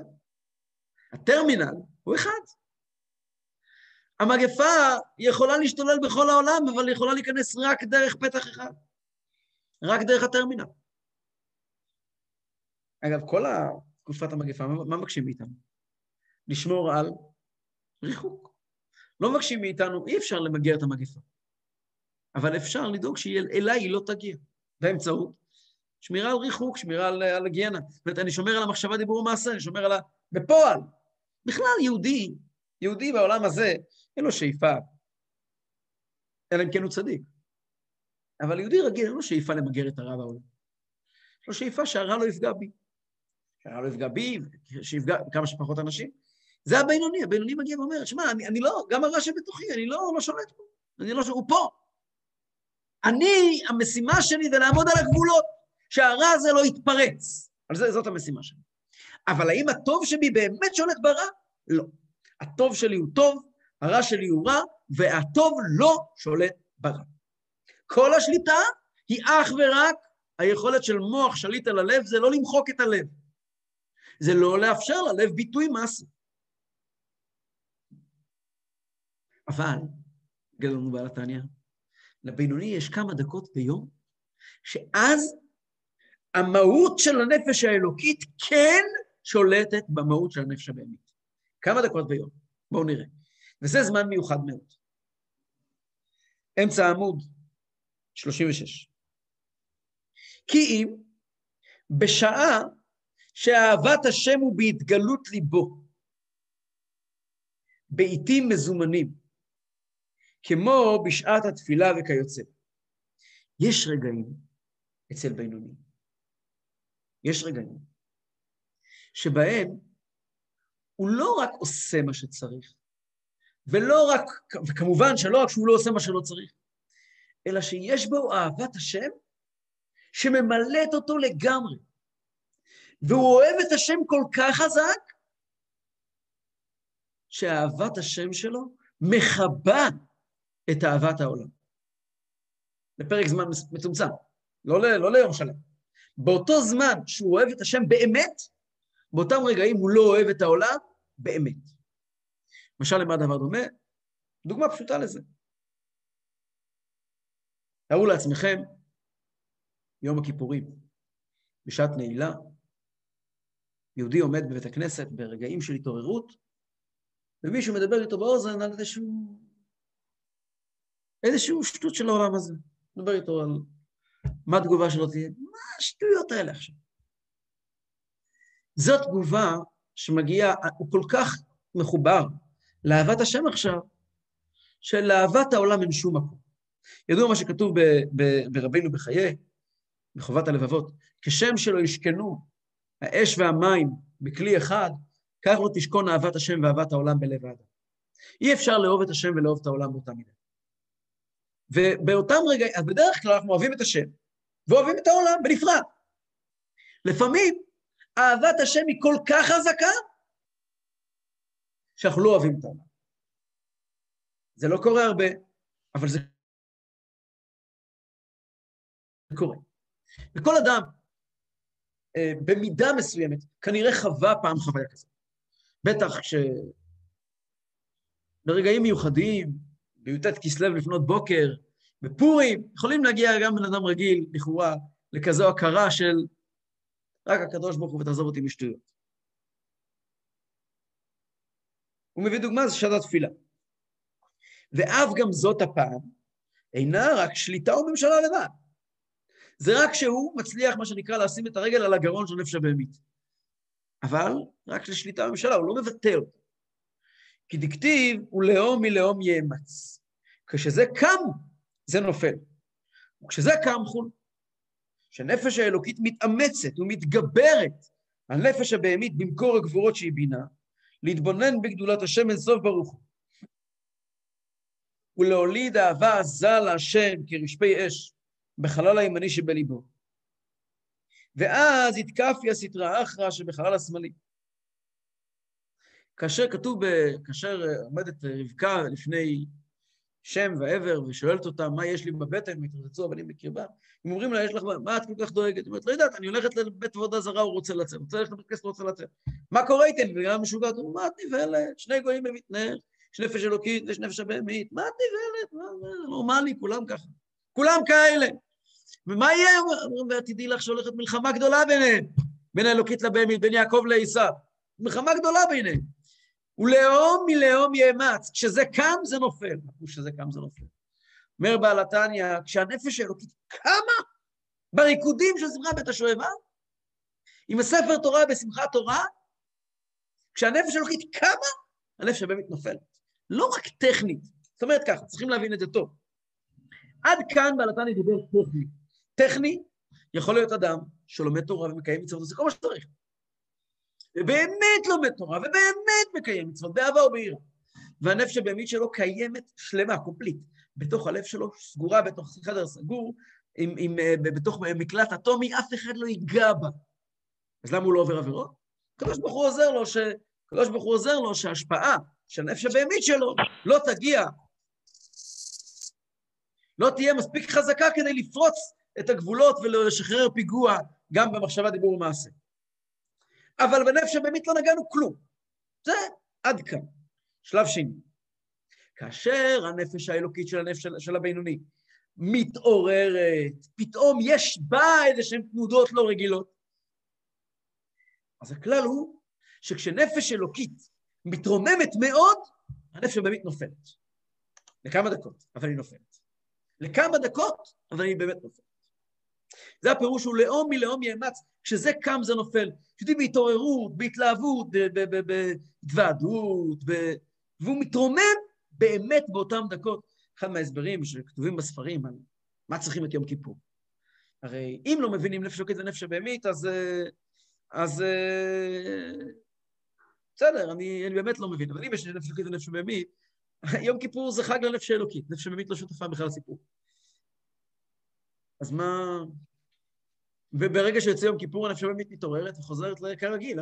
הטרמינל הוא אחד. המגפה יכולה להשתולל בכל העולם, אבל יכולה להיכנס רק דרך פתח אחד. רק דרך הטרמינל. אגב, כל תקופת המגפה, מה מבקשים מאיתנו? לשמור על ריחוק. לא מבקשים מאיתנו, אי אפשר למגר את המגפה. אבל אפשר לדאוג שאליי היא לא תגיע. באמצעות, שמירה על ריחוק, שמירה על הגיינה. זאת אומרת, אני שומר על המחשבה דיבור ומעשה, אני שומר על בפועל. בכלל, יהודי בעולם הזה, אין לו שאיפה, אלא אם כן הוא צדיק. אבל יהודי רגיל, אין לו שאיפה למגר את הרע בעולם. יש לו שאיפה שהרע לא יפגע בי. שהרע לא יפגע בי, שיפגע כמה שפחות אנשים. זה הבינוני, הבינוני מגיע ואומר, שמע, אני לא, גם הרע שבתוכי, אני לא שולט פה. הוא פה. אני, המשימה שלי זה לעמוד על הגבולות, שהרע הזה לא יתפרץ. על זה, זאת המשימה שלי. אבל האם הטוב שבי באמת שולט ברע? לא. הטוב שלי הוא טוב, הרע שלי הוא רע, והטוב לא שולט ברע. כל השליטה היא אך ורק היכולת של מוח שליט על הלב, זה לא למחוק את הלב. זה לא לאפשר ללב ביטוי מסי. אבל, גדלנו בעל התניא, לבינוני יש כמה דקות ביום, שאז המהות של הנפש האלוקית כן שולטת במהות של הנפש הבהמית. כמה דקות ביום? בואו נראה. וזה זמן מיוחד מאוד. אמצע העמוד 36. כי אם בשעה שאהבת השם הוא בהתגלות ליבו, בעיתים מזומנים, כמו בשעת התפילה וכיוצא. יש רגעים אצל בינונים. יש רגעים שבהם הוא לא רק עושה מה שצריך, וכמובן שלא רק שהוא לא עושה מה שלא צריך, אלא שיש בו אהבת השם שממלאת אותו לגמרי. והוא אוהב את השם כל כך חזק, שאהבת השם שלו מכבה את אהבת העולם. לפרק זמן מצומצם, לא ליום שלם. באותו זמן שהוא אוהב את השם באמת, באותם רגעים הוא לא אוהב את העולם באמת. למשל, למה הדבר דומה? דוגמה פשוטה לזה. תארו לעצמכם, יום הכיפורים, בשעת נעילה, יהודי עומד בבית הכנסת ברגעים של התעוררות, ומישהו מדבר איתו באוזן על איזשהו שטות של העולם הזה. מדבר איתו על מה התגובה שלו תהיה. מה השטויות האלה עכשיו? זו תגובה שמגיעה, הוא כל כך מחובר לאהבת השם עכשיו, שלאהבת העולם אין שום מקום. ידוע מה שכתוב ברבינו בחיי, בחובת הלבבות, כשם שלא ישכנו האש והמים בכלי אחד, כך לא תשכון אהבת השם ואהבת העולם בלב האדם. אי אפשר לאהוב את השם ולאהוב את העולם באותה מידה. ובאותם רגעים, אז בדרך כלל אנחנו אוהבים את השם, ואוהבים את העולם בנפרד. לפעמים, אהבת השם היא כל כך חזקה, שאנחנו לא אוהבים את העולם. זה לא קורה הרבה, אבל זה קורה. וכל אדם, במידה מסוימת, כנראה חווה פעם חוויה כזאת. בטח שברגעים מיוחדים, ביוטת כסלב לפנות בוקר, בפורים, יכולים להגיע גם בן אדם רגיל, לכאורה, לכזו הכרה של רק הקדוש ברוך הוא ותעזוב אותי משטויות. הוא מביא דוגמה, זה שעת התפילה. ואף גם זאת הפעם, אינה רק שליטה וממשלה לבד. זה רק שהוא מצליח, מה שנקרא, לשים את הרגל על הגרון של נפש הבהמית. אבל רק לשליטה וממשלה, הוא לא מבטל. כי דכתיב, ולאום מלאום יאמץ. כשזה קם, זה נופל. וכשזה קם חול. שהנפש האלוקית מתאמצת ומתגברת על נפש הבהמית במקור הגבורות שהיא בינה, להתבונן בגדולת השם אין סוף ברוך הוא, ולהוליד אהבה עזה להשם כרשפי אש בחלל הימני שבליבו. ואז התקפי הסתרא אחרא שבחלל השמאלי. כאשר כתוב, כאשר עומדת רבקה לפני שם ועבר ושואלת אותה, מה יש לי בבטן, מתרוצצו הבנים בקרבה, הם אומרים לה, יש לך, מה את כל כך דואגת? היא אומרת, לא יודעת, אני הולכת לבית עבודה זרה, הוא רוצה לצאת, רוצה ללכת לבית כנסת, רוצה לצאת. מה קורה איתן? וגם משוגעת, מה את נבהלת? שני גויים במתנער, יש נפש אלוקית, יש נפש הבהמית, מה את נבהלת? נורמלי, כולם ככה. כולם כאלה. ומה יהיה? ועתידי לך שהולכת מלחמה גדולה ביניהם, בין האלוקית לבהמית, בין יעקב לעשיו. מלחמה גדולה ביניהם. ולאום מלאום יאמץ, כשזה קם זה נופל, כשזה קם זה נופל. אומר בעל התניא, כשהנפש האלוקית קמה בריקודים של שמחה בית השואבה, עם הספר תורה בשמחת תורה, כשהנפש האלוקית קמה, הנפש הבהמית נופלת. לא רק טכנית, זאת אומרת ככה, צריכים להבין את זה טוב. עד כאן בעל התניא דיבר טכני. טכני יכול להיות אדם שלומד תורה ומקיים מצוות, זה כל מה שצריך. ובאמת לומד תורה, ובאמת מקיים מצוות, באהבה או ביראה. והנפש הבהמית שלו קיימת שלמה, קומפלית, בתוך הלב שלו, סגורה, בתוך חדר סגור, בתוך מקלט אטומי, אף אחד לא ייגע בה. אז למה הוא לא עובר עבירות? הקדוש ברוך הוא עוזר לו שההשפעה של הנפש הבהמית שלו לא תגיע, לא תהיה מספיק חזקה כדי לפרוץ את הגבולות ולשחרר פיגוע גם במחשבה, דיבור ומעשה. אבל בנפש הבהמית לא נגענו כלום. זה עד כאן. שלב שני. כאשר הנפש האלוקית של הנפש של הבינוני מתעוררת, פתאום יש בה איזשהן תנודות לא רגילות. אז הכלל הוא שכשנפש אלוקית מתרוממת מאוד, הנפש הבהמית נופלת. לכמה דקות, אבל היא נופלת. לכמה דקות, אבל היא באמת נופלת. זה הפירוש הוא לאום מלאום יאמץ, כשזה קם זה נופל. כשאתם בהתעוררות, בהתלהבות, בהתוועדות, והוא מתרומם באמת באותם דקות. אחד מההסברים שכתובים בספרים על מה צריכים את יום כיפור. הרי אם לא מבינים נפש אלוקית ונפש הבהמית, אז בסדר, אני באמת לא מבין, אבל אם יש נפש אלוקית ונפש הבהמית, יום כיפור זה חג לנפש אלוקית, נפש הבהמית לא שותפה בכלל לסיפור. אז מה... וברגע שיוצא יום כיפור, הנפש הבהמית מתעוררת וחוזרת כרגיל.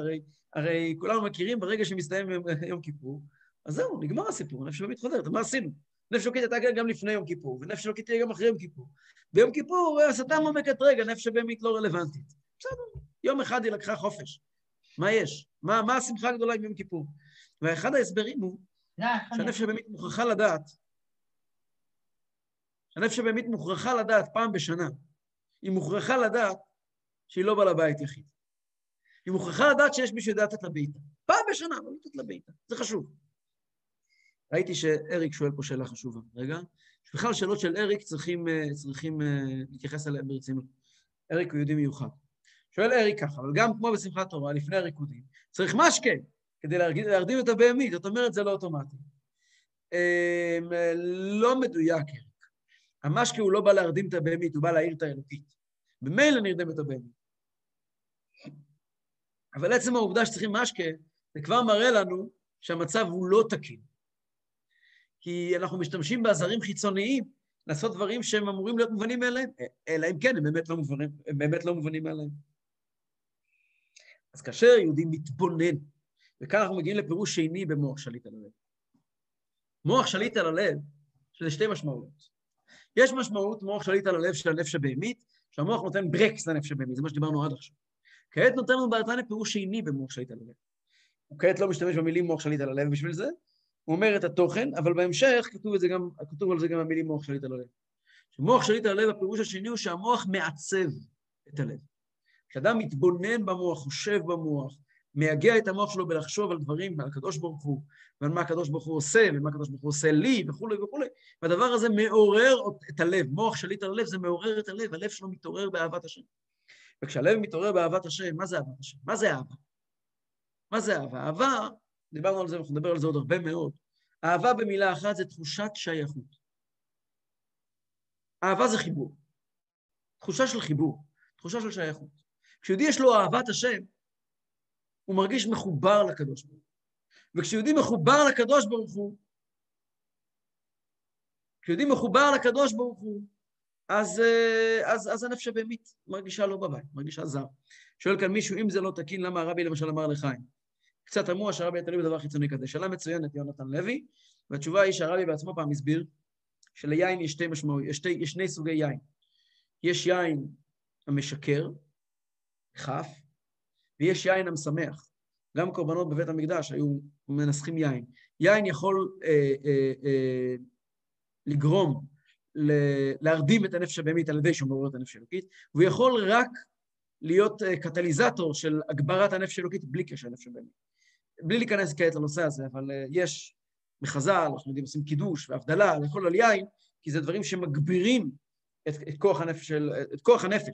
הרי כולנו מכירים, ברגע שמסתיים יום כיפור, אז זהו, נגמר הסיפור, הנפש הבהמית חוזרת. מה עשינו? נפש אלוקית הייתה גם לפני יום כיפור, ונפש אלוקית תהיה גם אחרי יום כיפור. ביום כיפור, השטן ממקת רגע, נפש הבהמית לא רלוונטית. בסדר, יום אחד היא לקחה חופש. מה יש? מה השמחה הגדולה עם יום כיפור? ואחד ההסברים הוא שהנפש הבהמית מוכרחה לדעת, הנפש הבהמית מוכרחה לדעת פעם בשנה. היא מוכרחה לדעת שהיא לא באה לבית יחיד. היא מוכרחה לדעת שיש מישהו יודע לתת לה בעיטה. פעם בשנה, לא לתת לה בעיטה. זה חשוב. ראיתי שאריק שואל פה שאלה חשובה. רגע. בכלל שאלות של אריק צריכים להתייחס אליהם ברצינות. אריק הוא יהודי מיוחד. שואל אריק ככה, אבל גם כמו בשמחת תורה, לפני הריקודים, צריך משקה כדי להרדים את הבהמית. זאת אומרת, זה לא אוטומטי. לא מדויק. המשקה הוא לא בא להרדים את הבהמית, הוא בא להעיר את האלוקית. במילא נרדם את הבהמית. אבל עצם העובדה שצריכים משקה, זה כבר מראה לנו שהמצב הוא לא תקין. כי אנחנו משתמשים בעזרים חיצוניים לעשות דברים שהם אמורים להיות מובנים מאליהם, אלא אם כן, הם באמת לא מובנים מאליהם. אז כאשר יהודי מתבונן, וכאן אנחנו מגיעים לפירוש שני במוח שליט על הלב. מוח שליט על הלב, שזה שתי משמעויות. יש משמעות מוח שליט על הלב של הנפש הבהמית, שהמוח נותן ברקס לנפש הבהמית, זה מה שדיברנו עד עכשיו. כעת נותן לנו בעל התניא פירוש שני במוח שליט על הלב. הוא כעת לא משתמש במילים מוח שליט על הלב בשביל זה, הוא אומר את התוכן, אבל בהמשך כתוב על זה גם המילים מוח שליט על הלב. שמוח שליט על הלב, הפירוש השני הוא שהמוח מעצב את הלב. כשאדם מתבונן במוח, חושב במוח, מייגע את המוח שלו בלחשוב על דברים, על הקדוש ברוך הוא, ועל מה הקדוש ברוך הוא עושה, ומה הקדוש ברוך הוא עושה לי, וכולי וכולי. והדבר הזה מעורר את הלב. מוח שליט על הלב, זה מעורר את הלב. הלב שלו מתעורר באהבת השם. וכשהלב מתעורר באהבת השם, מה זה אהבת השם? מה זה אהבה? מה זה אהבה? אהבה, דיברנו על זה, אנחנו נדבר על זה עוד הרבה מאוד. אהבה במילה אחת זה תחושת שייכות. אהבה זה חיבור. תחושה של חיבור. תחושה של שייכות. כשיהודי יש לו אהבת השם, הוא מרגיש מחובר לקדוש ברוך הוא. וכשיהודי מחובר לקדוש ברוך הוא, כשיהודי מחובר לקדוש ברוך הוא, אז הנפש הבהמית מרגישה לא בבית, מרגישה זר. שואל כאן מישהו, אם זה לא תקין, למה הרבי למשל אמר לחיים? קצת אמור שהרבי יתלו בדבר חיצוני כזה. שאלה מצוינת, יונתן לוי, והתשובה היא שהרבי בעצמו פעם הסביר, שליין יש שתי משמעויות, יש שני סוגי יין. יש יין המשקר, חף, ויש יין המשמח. גם קורבנות בבית המקדש היו מנסחים יין. יין יכול לגרום, להרדים את הנפש הבהמית על ידי שהוא מעורר את הנפש האלוקית, והוא יכול רק להיות קטליזטור של הגברת הנפש האלוקית בלי קשר לנפש הבהמית. בלי להיכנס כעת לנושא הזה, אבל יש מחז"ל, אנחנו יודעים, עושים קידוש והבדלה, לאכול על יין, כי זה דברים שמגבירים את כוח הנפש,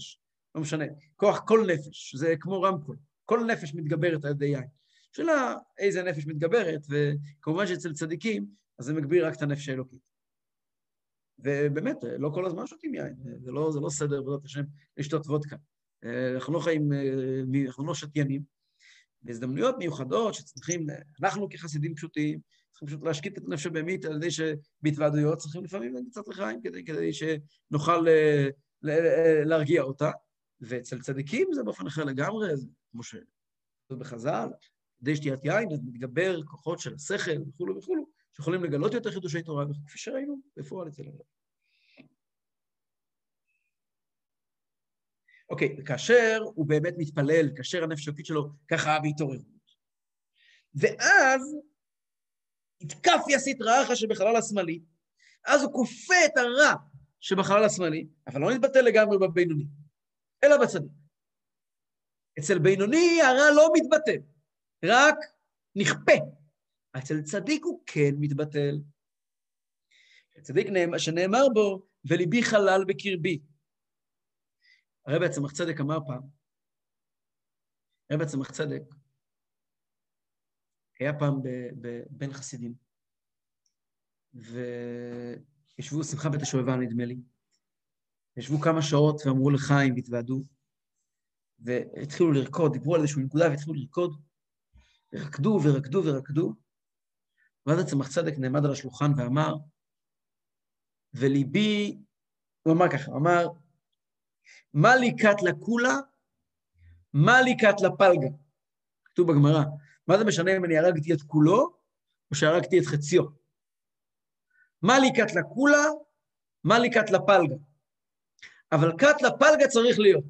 לא משנה, כוח כל נפש, זה כמו רמקול, כל נפש מתגברת על ידי יין. שאלה איזה נפש מתגברת, וכמובן שאצל צדיקים, אז זה מגביר רק את הנפש האלוקית. ובאמת, לא כל הזמן שותים יין, זה לא סדר, בעזרת השם, לשתות וודקה. אנחנו לא חיים, אנחנו לא שתיינים, בהזדמנויות מיוחדות שצריכים, אנחנו כחסידים פשוטים, צריכים פשוט להשקיט את הנפש הבהמית על ידי שבהתוועדויות צריכים לפעמים קצת לחיים כדי שנוכל להרגיע אותה. ואצל צדיקים זה באופן אחר לגמרי, כמו שכתוב בחז"ל, כדי שתיית יין, אז מתגבר כוחות של השכל וכו' וכו', שיכולים לגלות יותר חידושי תורה, כפי שראינו בפועל אצל הרבי. אוקיי, כאשר הוא באמת מתפלל, כאשר הנפש האלוקית שלו ככה בהתעוררות. ואז התקף יסית רעך שבחלל השמאלי, אז הוא כופה את הרע שבחלל השמאלי, אבל לא נתבטל לגמרי בבינוני, אלא בצדיק. אצל בינוני הרע לא מתבטל, רק נכפה. אצל צדיק הוא כן מתבטל. צדיק שנאמר בו, וליבי חלל בקרבי. הרבי הצמח צדק אמר פעם, הרבי הצמח צדק, היה פעם בין חסידים, וישבו שמחה בית השואבה, נדמה לי, ישבו כמה שעות ואמרו לחיים והתוועדו, והתחילו לרקוד, דיברו על איזשהו נקודה והתחילו לרקוד, ורקדו, ואז הצמח צדק נעמד על השולחן ואמר, וליבי, הוא אמר ככה, אמר, מה לי קט לקולה, מה לי קט לפלגה. כתוב בגמרא, מה זה משנה אם אני הרגתי את כולו, או שהרגתי את חציו. מה לי קט לקולה, מה לי קט לפלגה. אבל קט לפלגה צריך להיות.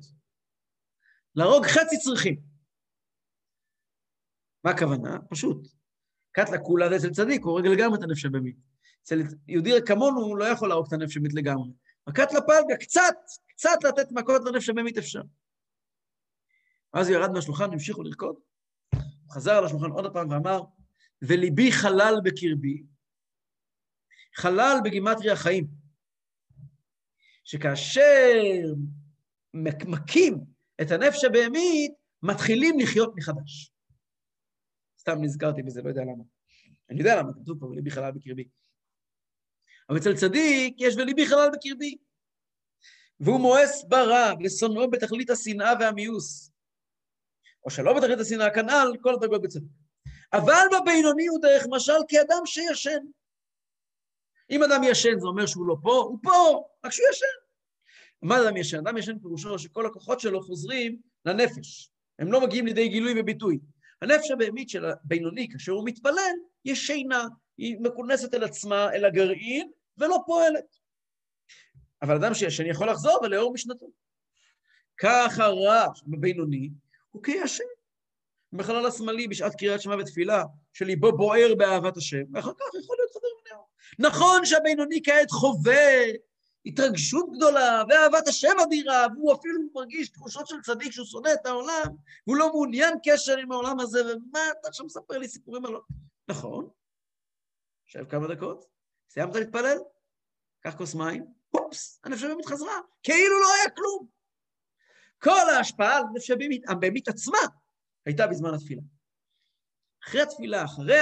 להרוג חצי צריכים. מה הכוונה? פשוט. קט לקולה זה אצל צדיק, הוא הורג לגמרי את הנפש הבהמית. אצל יהודי כמונו הוא לא יכול להרוג את הנפש הבהמית לגמרי. מכת לפלגה, קצת לתת מכות לנפש הבהמית אפשר. אז הוא ירד מהשולחן, המשיכו לרקוד, הוא חזר על השולחן עוד פעם ואמר, וליבי חלל בקרבי, חלל בגימטריה חיים, שכאשר מקים את הנפש הבהמית, מתחילים לחיות מחדש. סתם נזכרתי בזה, לא יודע למה. אני יודע למה, כתוב פה, וליבי חלל בקרבי. אבל אצל צדיק יש וליבי חלל בקרבי. והוא מואס ברע ושונאו בתכלית השנאה והמיוס. או שלא בתכלית השנאה, כנ"ל, כל הדרגות בצדיק. אבל בבינוני הוא דרך משל כאדם שישן. אם אדם ישן זה אומר שהוא לא פה, הוא פה, רק שהוא ישן. מה אדם ישן? אדם ישן פירושו שכל הכוחות שלו חוזרים לנפש. הם לא מגיעים לידי גילוי וביטוי. הנפש הבהמית של הבינוני, כאשר הוא מתפלל, יש שינה, היא מכונסת אל עצמה, אל הגרעין, ולא פועלת. אבל אדם שאני יכול לחזור ולאור משנתו. כך הרע בבינוני, הוא כישן. בחלל השמאלי, בשעת קריאת שמע ותפילה, שליבו בוער באהבת השם, ואחר כך יכול להיות חדר מנהר. נכון שהבינוני כעת חווה התרגשות גדולה, ואהבת השם אדירה, והוא אפילו מרגיש תחושות של צדיק שהוא שונא את העולם, והוא לא מעוניין קשר עם העולם הזה, ומה אתה שם מספר לי סיפורים עליו? נכון? שב כמה דקות, סיימת להתפלל, קח כוס מים, פופס, הנפש הבהמית חזרה, כאילו לא היה כלום. כל ההשפעה על הנפש הבהמית עצמה הייתה בזמן התפילה. אחרי התפילה, אחרי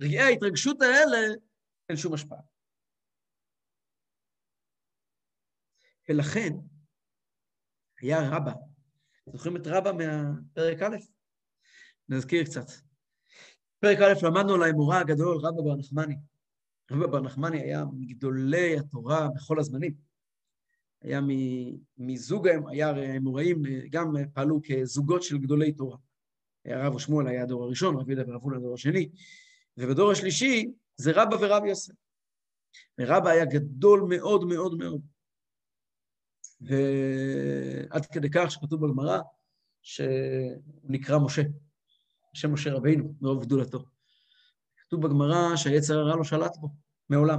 רגעי ההתרגשות האלה, אין שום השפעה. ולכן, היה רבא. זוכרים את רבא מהפרק א'? נזכיר קצת. פרק א' למדנו על האמורא הגדול, רבא בר נחמני. רבא בר נחמני היה מגדולי התורה בכל הזמנים. היה מזוג, היה האמוראים, גם פעלו כזוגות של גדולי תורה. הרב ושמואל היה הדור הראשון, רבי יהודה ורב הונא הדור השני. ובדור השלישי זה רבא ורב יוסף. ורבא היה גדול מאוד מאוד מאוד. ועד כדי כך שכתוב בגמרא שנקרא משה, שם משה רבינו, מרוב גדולתו. כתוב בגמרא שהיצר הרע לא שלט בו, מעולם.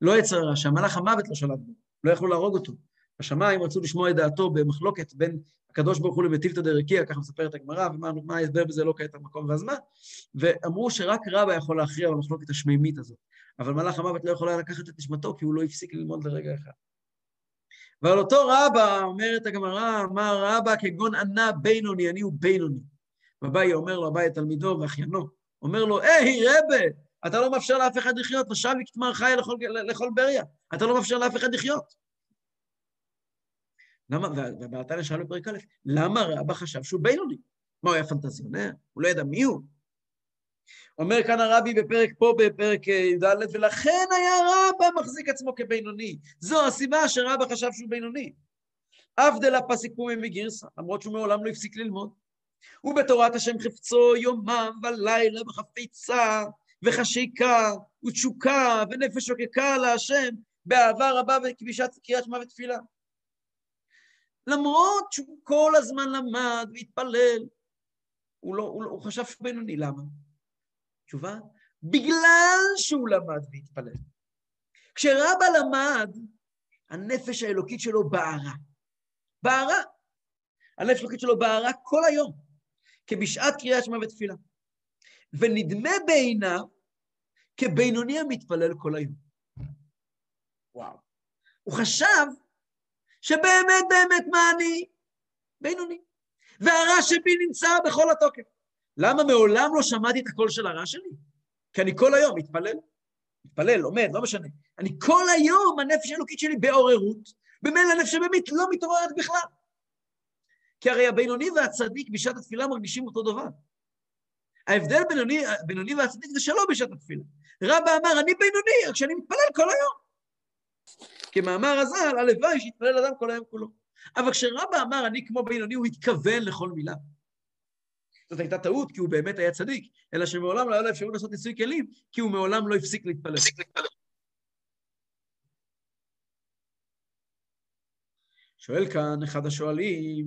לא יצר הרע, שהמלאך המוות לא שלט בו, לא יכלו להרוג אותו. בשמיים רצו לשמוע את דעתו במחלוקת בין הקדוש ברוך הוא לבטילתא דרכיה, ככה מספרת הגמרא, ומה ההסבר בזה לא כעת המקום והזמן, ואמרו שרק רבא יכול להכריע במחלוקת השמימית הזאת, אבל מלאך המוות לא יכול היה לקחת את נשמתו, כי הוא לא הפסיק ללמוד לרגע אחד. ועל אותו רבא, אומרת הגמרא, אמר רבא כגון ענה בינוני, אני הוא בינוני. רבי אומר לו, רבי תלמידו ואחיינו, אומר לו, היי רבא, אתה לא מאפשר לאף אחד לחיות, ושבי כתמר חיה לכל בריה, אתה לא מאפשר לאף אחד לחיות. למה, ובעל התניא שאל בפרק א', למה רבא חשב שהוא בינוני? מה, הוא היה פנטזיונר? הוא לא ידע מי הוא. אומר כאן הרבי בפרק פה, בפרק ד', ולכן היה רבא מחזיק עצמו כבינוני. זו הסיבה שרבא חשב שהוא בינוני. אף דלה פסיק פומי מגירסה, למרות שהוא מעולם לא הפסיק ללמוד. הוא בתורת השם חפצו יומם ולילה בחפיצה וחשיקה ותשוקה ונפש שוקקה להשם, באהבה רבה וכבישת קריאת שמע ותפילה. למרות שהוא כל הזמן למד והתפלל, הוא חשב בינוני, למה? תשובה, בגלל שהוא למד והתפלל. כשרבא למד, הנפש האלוקית שלו בערה. בערה. הנפש האלוקית שלו בערה כל היום, כבשעת קריאת שמע ותפילה. ונדמה בעיניו, כבינוני המתפלל כל היום. וואו. הוא חשב שבאמת באמת מה אני? בינוני. והרע שבי נמצא בכל התוקף. למה מעולם לא שמעתי את הקול של הרע שלי? כי אני כל היום מתפלל, עומד, לא משנה. אני כל היום, הנפש האלוקית שלי בעוררות, במילא הנפש שבאמת לא מתעוררת בכלל. כי הרי הבינוני והצדיק בשעת התפילה מרגישים אותו דבר. ההבדל בינוני והצדיק זה שלא בשעת התפילה. רבא אמר, אני בינוני, כשאני מתפלל כל היום. כמאמר הזל, הלוואי שהתפלל אדם כל היום כולו. אבל כשרבא אמר, אני כמו בינוני, הוא התכוון לכל מילה. זאת הייתה טעות, כי הוא באמת היה צדיק, אלא שמעולם לא היה לו אפשרות לעשות ניסוי כלים, כי הוא מעולם לא הפסיק להתפלל. שואל כאן אחד השואלים,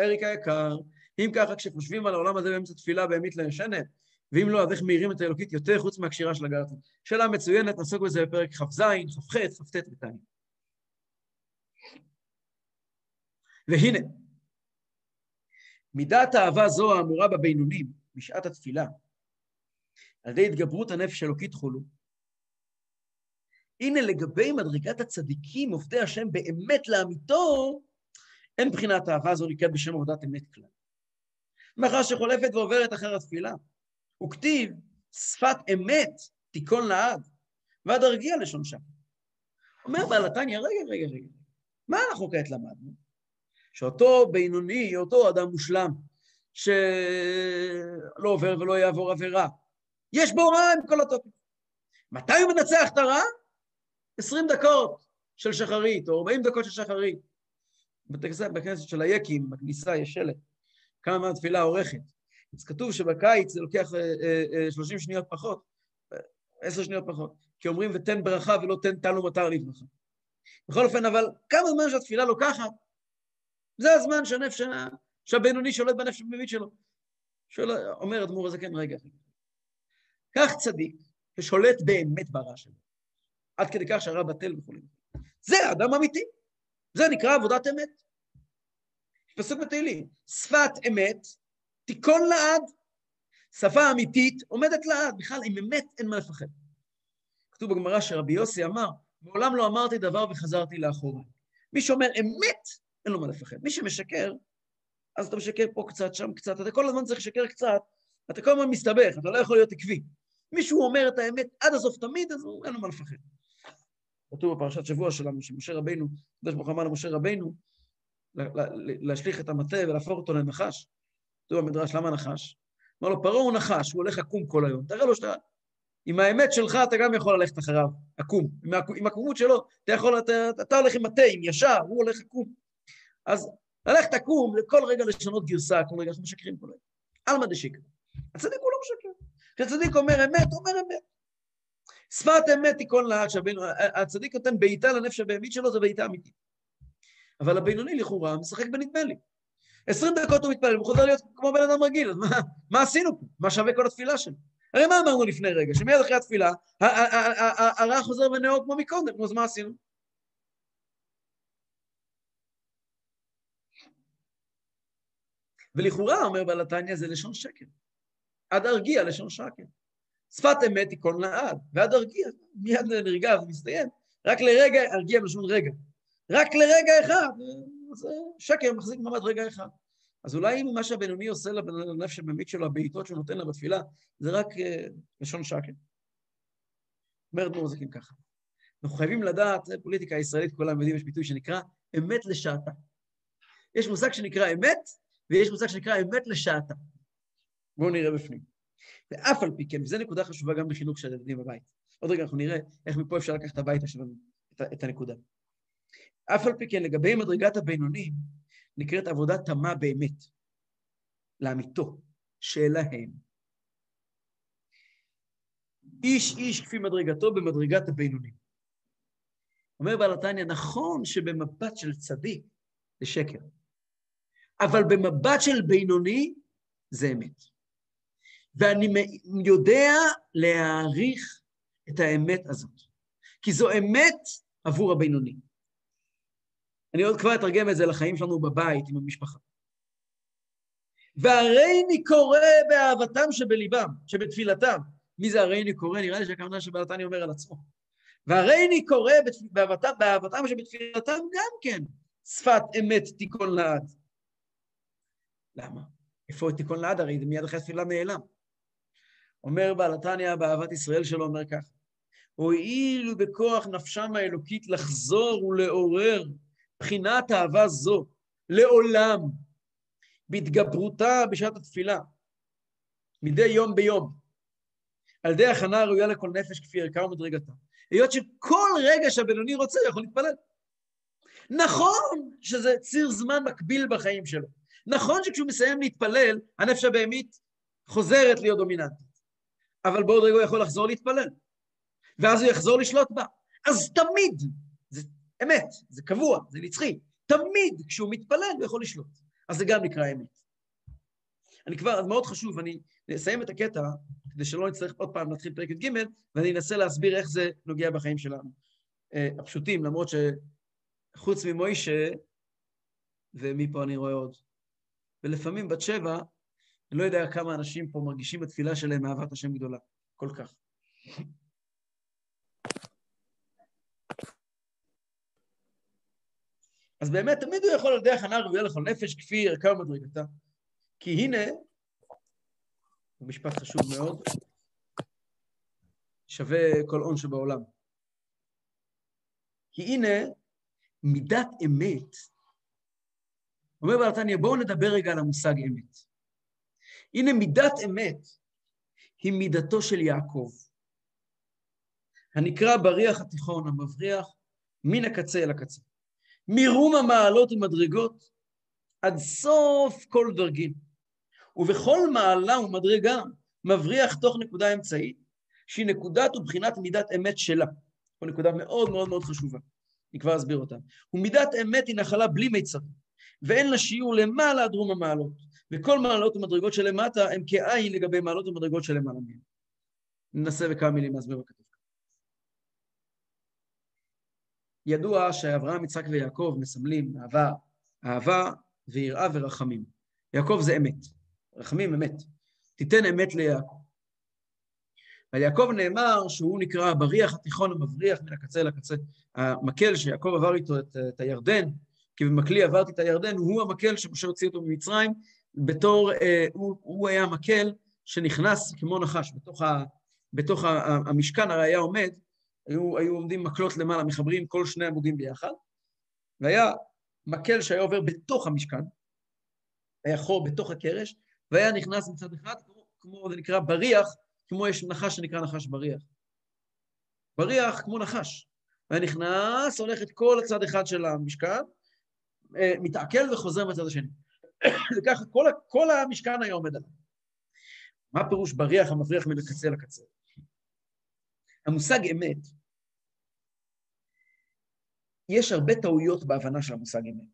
אריק היקר, אם ככה כשחושבים על העולם הזה באמצע תפילה באמת לישנת, ואם לא, אז איך מהירים את האלוקית יותר חוץ מהקשירה של הגרטן? שאלה מצוינת, נעסוק בזה בפרק ח"ז, ח"ח, ח"ט ות'. והנה, מידת האהבה זו האמורה בבינונים, בשעת התפילה, על ידי התגברות הנפש האלוקית חולו. הנה לגבי מדרגת הצדיקים, עובדי השם באמת לאמיתו, אין בחינת האהבה זו נקראת בשם עבודת אמת כלל. מאחר שחולפת ועוברת אחר התפילה, הוא כתיב שפת אמת תיקון לעד, ועד הרגיע לשון שם. אומר בעל התניא, רגע, מה אנחנו כעת למדנו? שאותו בינוני, אותו אדם מושלם, שלא עובר ולא יעבור עבירה. יש בו רע עם כל התוקף. מתי הוא מנצח את הרע? 20 דקות של שחרית, או 40 דקות של שחרית. בכנסת של היקים, בכניסה יש שלט, כמה התפילה עורכת. אז כתוב שבקיץ זה לוקח 30 שניות פחות, 10 שניות פחות, כי אומרים ותן ברכה ולא תן תלו מטר לבנך. בכל אופן, אבל כמה זמן שהתפילה לוקחת, זה הזמן שהנפש, שהבינוני שולט בנפש הפנימית שלו. אומר אדמו"ר הזה, כן, רגע. כך צדיק, ששולט באמת ברע שלו. עד כדי כך שהרע בטל וכולי. זה האדם אמיתי. זה נקרא עבודת אמת. פסוק בתהילים. שפת אמת, תיקון לעד. שפה אמיתית עומדת לעד. בכלל, אם אמת, אין מה לפחד. כתוב בגמרא שרבי יוסי אמר, מעולם לא אמרתי דבר וחזרתי לאחורי. מי שאומר אמת, אין לו מה לפחד. מי שמשקר, אז אתה משקר פה קצת, שם קצת, אתה כל הזמן צריך לשקר קצת, אתה כל הזמן מסתבך, אתה לא יכול להיות עקבי. מישהו אומר את האמת עד הסוף תמיד, אז אין לו מה לפחד. כתוב בפרשת שבוע שלנו, שמשה רבינו, הקדוש ברוך הוא אמר למשה רבינו, להשליך את המטה ולהפוך אותו לנחש. זהו המדרש, למה נחש? אמר לו, פרעה הוא נחש, הוא הולך עקום כל היום. תראה לו שאתה, עם האמת שלך אתה גם יכול ללכת אחריו, עקום. עם העקומות שלו, אתה הולך עם מטה, עם ישר, הוא הולך עקום. אז ללכת עקום, לכל רגע לשנות גרסה, כל רגע אנחנו משקרים כל היום. אלמא דשיקרא. הצדיק הוא לא משקר. כשהצדיק אומר אמת, אומר אמת. שפת אמת תיכון להט, הצדיק נותן בעיטה לנפש הבהמית שלו, זה בעיטה אמיתית. אבל הבינוני לכאורה משחק בנדמה לי. 20 דקות הוא מתפלל, הוא חוזר להיות כמו בן אדם רגיל, אז מה עשינו פה? מה שווה כל התפילה שלנו? הרי מה אמרנו לפני רגע? שמיד אחרי התפילה, הרע חוזר ונאור כמו מקודם, אז מה עשינו? ולכאורה, אומר בעל התניא, זה לשון שקר. עד הרגיע, לשון שקר. שפת אמת תיכון לעד, ועד הרגיע, מיד נרגע ומסתיים, רק לרגע, הרגיע לשון רגע. רק לרגע אחד, אז שקר מחזיק ממד רגע אחד. אז אולי אם מה שהבינוני עושה לנפש הבהמית שלו, הבעיטות שהוא נותן לה בתפילה, זה רק לשון שקר. אומרת מורזקים ככה. אנחנו חייבים לדעת, זה פוליטיקה הישראלית, כולם יודעים, יש ביטוי שנקרא אמת לשעתה. יש מושג שנקרא אמת, ויש מושג שנקרא אמת לשעתה. בואו נראה בפנים. ואף על פי כן, וזו נקודה חשובה גם בחינוך של הילדים בבית. עוד רגע אנחנו נראה איך מפה אפשר לקחת הביתה שלנו, את הנקודה. אף על פי כן, לגבי מדרגת הבינוני, נקראת עבודה תמה באמת, לאמיתו, שאליהם. איש איש כפי מדרגתו במדרגת הבינוני. אומר בעל התניא, נכון שבמבט של צדיק זה שקר, אבל במבט של בינוני זה אמת. ואני יודע להעריך את האמת הזאת, כי זו אמת עבור הבינוני. אני עוד כבר אתרגם את זה לחיים שלנו בבית, עם המשפחה. והרי אני קורא באהבתם שבליבם, שבתפילתם. מי זה הרי אני קורא? נראה לי שהכוונה שבעל התניא אומר על עצמו. והרי אני קורא באהבתם שבתפילתם גם כן, שפת אמת תיכון לעד. למה? איפה תיכון לעד? הרי זה מיד אחרי התפילה נעלם. אומר בעל התניא באהבת ישראל שלו, אומר כך, הואילו בכוח נפשם האלוקית לחזור ולעורר, בחינת אהבה זו, לעולם, בהתגברותה בשעת התפילה, מדי יום ביום, על ידי הכנה ראויה לכל נפש כפי ערכה ומדרגתה. היות שכל רגע שהבינוני רוצה, יכול להתפלל. נכון שזה ציר זמן מקביל בחיים שלו. נכון שכשהוא מסיים להתפלל, הנפש הבהמית חוזרת להיות דומיננטית. אבל בעוד רגע הוא יכול לחזור להתפלל. ואז הוא יחזור לשלוט בה. אז תמיד, זה אמת, זה קבוע, זה נצחי. תמיד כשהוא מתפלל הוא יכול לשלוט. אז זה גם נקרא אמת. אני כבר, אז מאוד חשוב, אני אסיים את הקטע, כדי שלא נצטרך עוד פעם להתחיל פרק ג' ואני אנסה להסביר איך זה נוגע בחיים שלנו. הפשוטים, למרות שחוץ ממוישה, ומפה אני רואה עוד. ולפעמים בת שבע, אני לא יודע כמה אנשים פה מרגישים בתפילה שלהם אהבת השם גדולה, כל כך. אז באמת, תמיד הוא יכול על דרך הנער ויהיה לכל נפש כפי ערכה ומדרגתה. כי הנה, משפט חשוב מאוד, שווה כל עון שבעולם. כי הנה, מידת אמת, אומר בעל התניא, בואו נדבר רגע על המושג אמת. הנה מידת אמת, היא מידתו של יעקב. הנקרא בריח התיכון, המבריח, מן הקצה אל הקצה. מרום המעלות ומדרגות, עד סוף כל דרגים. ובכל מעלה ומדרגה, מבריח תוך נקודה אמצעית, שהיא נקודת ובחינת מידת אמת שלה. זו נקודה מאוד מאוד מאוד חשובה. אני כבר אסביר אותה. ומידת אמת היא נחלה בלי מיצרים. ואין לה שיעור למעלה עד רום המעלות, וכל מעלות ומדרגות שלמטה הם כאין לגבי מעלות ומדרגות שלמעלה. ננסה בכמה מילים להסביר בכתוב. ידוע שאברהם, יצחק ויעקב מסמלים אהבה, אהבה ויראה ורחמים. יעקב זה אמת, רחמים אמת. תיתן אמת ליעקב. על יעקב נאמר שהוא נקרא בריח התיכון המבריח מן הקצה לקצה. המקל שיעקב עבר איתו את הירדן, כי במקלי עברתי את הירדן, הוא המקל שמשה הוציא אותו ממצרים, בתור, הוא היה המקל שנכנס כמו נחש, בתוך המשכן הרי היה עומד, היו עומדים מקלות למעלה, מחברים כל שני עמודים ביחד, והיה מקל שהיה עובר בתוך המשכן, היה חור בתוך הקרש, והיה נכנס מצד אחד, כמו זה נקרא בריח, כמו יש נחש שנקרא נחש בריח. בריח כמו נחש. והיה נכנס, הולך את כל הצד אחד של המשכן, מתעכל וחוזר בצד השני. וככה כל המשכן היה עומד עליו. מה פירוש בריח המפריח מלקצה לקצה? המושג אמת, יש הרבה טעויות בהבנה של המושג אמת.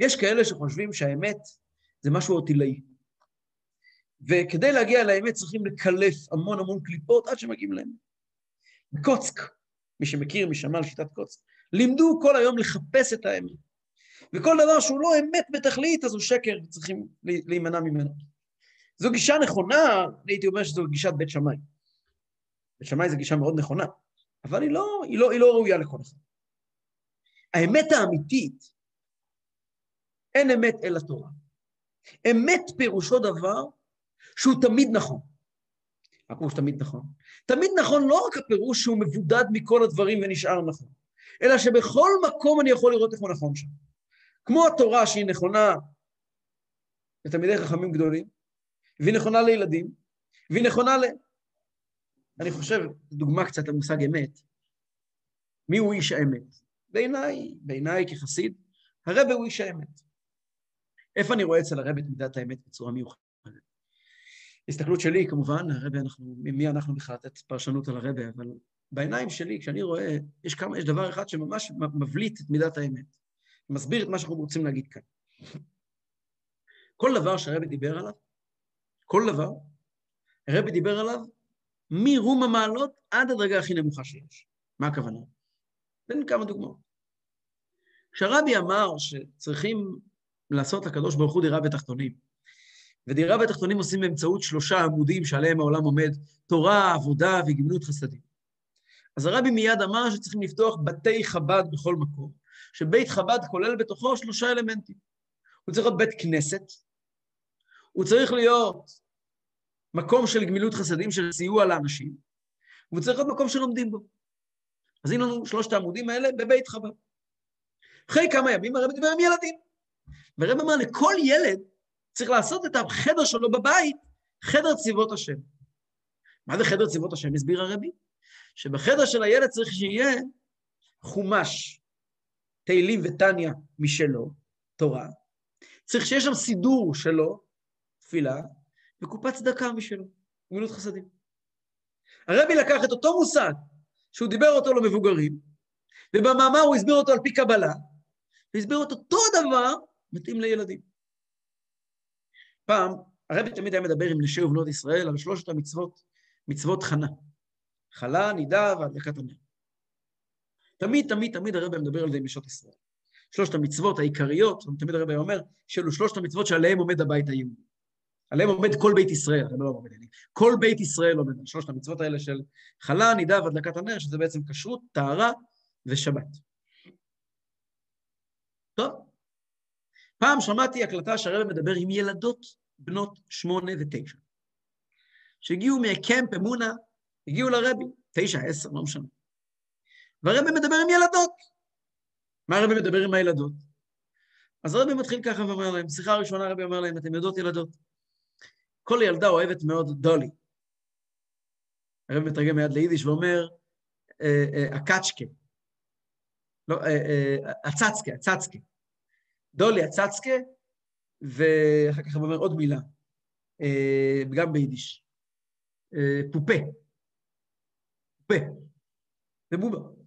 יש כאלה שחושבים שהאמת זה משהו אותילאי. וכדי להגיע לאמת צריכים לקלף המון המון קליפות עד שמגיעים לאמת. בקוצק, מי שמכיר, מי שמע על שיטת קוצק, לימדו כל היום לחפש את האמת. וכל דבר שהוא לא אמת בתכלית, אז הוא שקר וצריכים להימנע ממנו. זו גישה נכונה, הייתי אומר שזו גישת בית שמי. בית שמי זו גישה מאוד נכונה, אבל היא לא ראויה לכל אחד. האמת האמיתית, אין אמת אלא תורה. אמת פירושו דבר שהוא תמיד נכון. רק כמו שתמיד נכון. תמיד נכון לא רק הפירוש שהוא מבודד מכל הדברים ונשאר נכון, אלא שבכל מקום אני יכול לראות איך הוא נכון שם. כמו התורה שהיא נכונה לתלמידי חכמים גדולים, והיא נכונה לילדים, והיא נכונה אני חושב, דוגמה קצת למושג אמת, מי הוא איש האמת? בעיניי כחסיד, הרבא הוא איש האמת. איפה אני רואה אצל הרבא את מידת האמת בצורה מיוחדת? הסתכלות שלי, כמובן, הרבא אנחנו, מי אנחנו בכלל לתת פרשנות על הרבא, אבל בעיניים שלי, כשאני רואה, יש דבר אחד שממש מבליט את מידת האמת, מסביר את מה שאנחנו רוצים להגיד כאן. כל דבר שהרבא דיבר עליו, כל דבר, הרבא דיבר עליו, מרום המעלות עד הדרגה הכי נמוכה שיש. מה הכוונה? בין כמה דוגמאות. כשהרבי אמר שצריכים לעשות לקדוש ברוך הוא דירה בתחתונים, ודירה בתחתונים עושים באמצעות 3 עמודים שעליהם העולם עומד, תורה, עבודה וגמילות חסדים. אז הרבי מיד אמר שצריכים לפתוח בתי חבד בכל מקום, שבית חבד כולל בתוכו 3 אלמנטים. הוא צריך להיות בית כנסת, הוא צריך להיות מקום של גמילות חסדים, של סיוע לאנשים, והוא צריך להיות מקום שלומדים בו. אז הנה לנו 3 העמודים האלה בבית חב"ד. אחרי כמה ימים הרב דיבר עם ילדים. והרב אמר לכל ילד צריך לעשות את החדר שלו בבית, חדר צבאות השם. מה זה חדר צבאות השם? הסביר הרבי. שבחדר של הילד צריך שיהיה חומש, תהילים ותניא משלו, תורה. צריך שיהיה שם סידור שלו, תפילה, וקופת צדקה משלו, גמילות חסדים. הרבי לקח את אותו מושג, שהוא דיבר אותו למבוגרים, ובמאמר הוא הסביר אותו על פי קבלה, והסביר אותו דבר מתאים לילדים. פעם, הרבי תמיד היה מדבר עם נשי ובנות ישראל על 3 המצוות, מצוות חנה. חלה, נידה והדלקת הנר. תמיד הרבי מדבר על זה עם נשות ישראל. 3 המצוות העיקריות, תמיד הרבי אומר, שאלו 3 המצוות שעליהם עומד הבית היהודי. עליהם עומד כל בית ישראל, אני לא עומד עליהם, כל בית ישראל עומד על 3 המצוות האלה של חלה, נידה והדלקת הנר, שזה בעצם כשרות, טהרה ושבת. טוב, פעם שמעתי הקלטה שהרב מדבר עם ילדות בנות 8 ו-9, שהגיעו מהקמפ אמונה, הגיעו לרבי, 9, 10, לא משנה. והרב מדבר עם ילדות. מה הרב מדבר עם הילדות? אז הרב מתחיל ככה ואומר להם, שיחה הראשונה הרב אומר להם, אתם יודעות ילדות? כל ילדה אוהבת מאוד דולי. הרב מתרגם מיד ליידיש ואומר, הקצ'קה. לא, הצצקה, הצצקה. דולי, הצצקה, ואחר כך הוא אומר עוד מילה, גם ביידיש. פופה. פופה. זה בובה.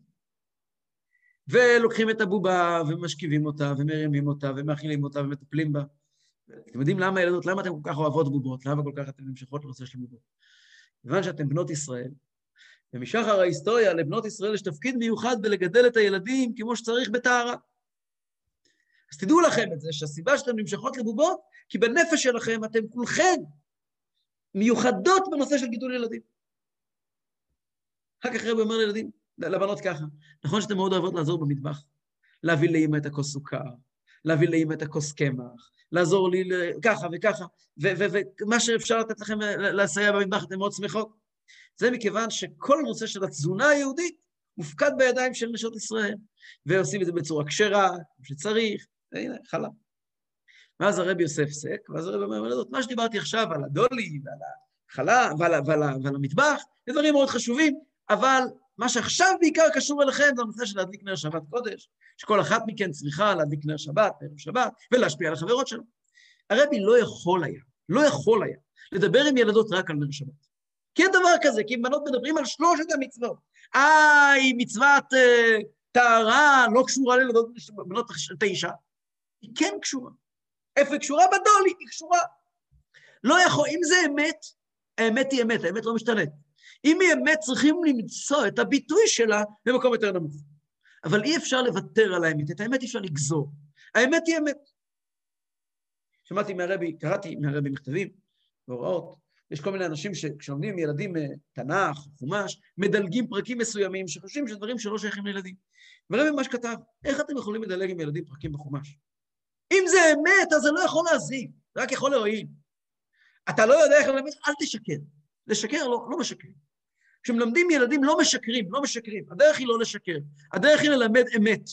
ולוקחים את הבובה, ומשכיבים אותה, ומרימים אותה, ומאכילים אותה, ומטפלים בה. אתם יודעים למה ילדות, למה אתם כל כך אוהבות בובות, למה כל כך אתם נמשכות לנושא של בובות? כיוון שאתם בנות ישראל, ומשחר ההיסטוריה לבנות ישראל יש תפקיד מיוחד בלגדל את הילדים כמו שצריך בטהרה. אז תדעו לכם את זה, שהסיבה שאתם נמשכות לבובות, כי בנפש שלכם אתם כולכם מיוחדות בנושא של גידול ילדים. אחר כך רב אומר לילדים, לבנות ככה, נכון שאתם מאוד אוהבות לעזור במטבח, להביא לאמא את הכוס סוכר, להביא לאמא את הכוס קמח, לעזור לי ככה וככה, ומה שאפשר לתת לכם לסייע במטבח, אתם מאוד שמחות. זה מכיוון שכל הנושא של התזונה היהודית מופקד בידיים של נשות ישראל, ועושים את זה בצורה קשרה, שצריך, והנה, חלה. ואז הרבי יוסף סק, ואז הרבי אומר לדעות, מה שדיברתי עכשיו על הדולי, ועל החלה, ועל המטבח, זה דברים מאוד חשובים, אבל מה שעכשיו בעיקר קשור אליכם, זה הנושא של להדליק נר שבת קודש, שכל אחת מכן צריכה להדליק נר שבת, נר שבת, ולהשפיע על החברות שלו. הרבי לא יכול היה, לדבר עם ילדות רק על נר שבת. כי אין דבר כזה, כי אם בנות מדברים על שלושת המצוות. היא מצוות טהרה, לא קשורה לילדות בנות 9. היא כן קשורה. איפה קשורה בדולי, היא קשורה. לא יכול, אם זה אמת, האמת היא אמת, האמת לא משתנית. אם היא אמת, צריכים למצוא את הביטוי שלה במקום יותר נמוך. אבל אי אפשר לוותר על האמת, את האמת אי אפשר לגזור. האמת היא אמת. שמעתי מהרבי, קראתי מהרבי מכתבים, והוראות, יש כל מיני אנשים שכשלומדים ילדים תנ"ך, חומש, מדלגים פרקים מסוימים, שחושבים שדברים שלא שייכים לילדים. ורבי ממש כתב, איך אתם יכולים לדלג עם ילדים פרקים בחומש? אם זה אמת, אז זה לא יכול להזיק, רק יכול להועיל. אתה לא יודע איך ללמד, אל תשקר. לשקר לא משקר. כשמלמדים ילדים לא משקרים. הדרך היא לא לשקר, הדרך היא ללמד אמת.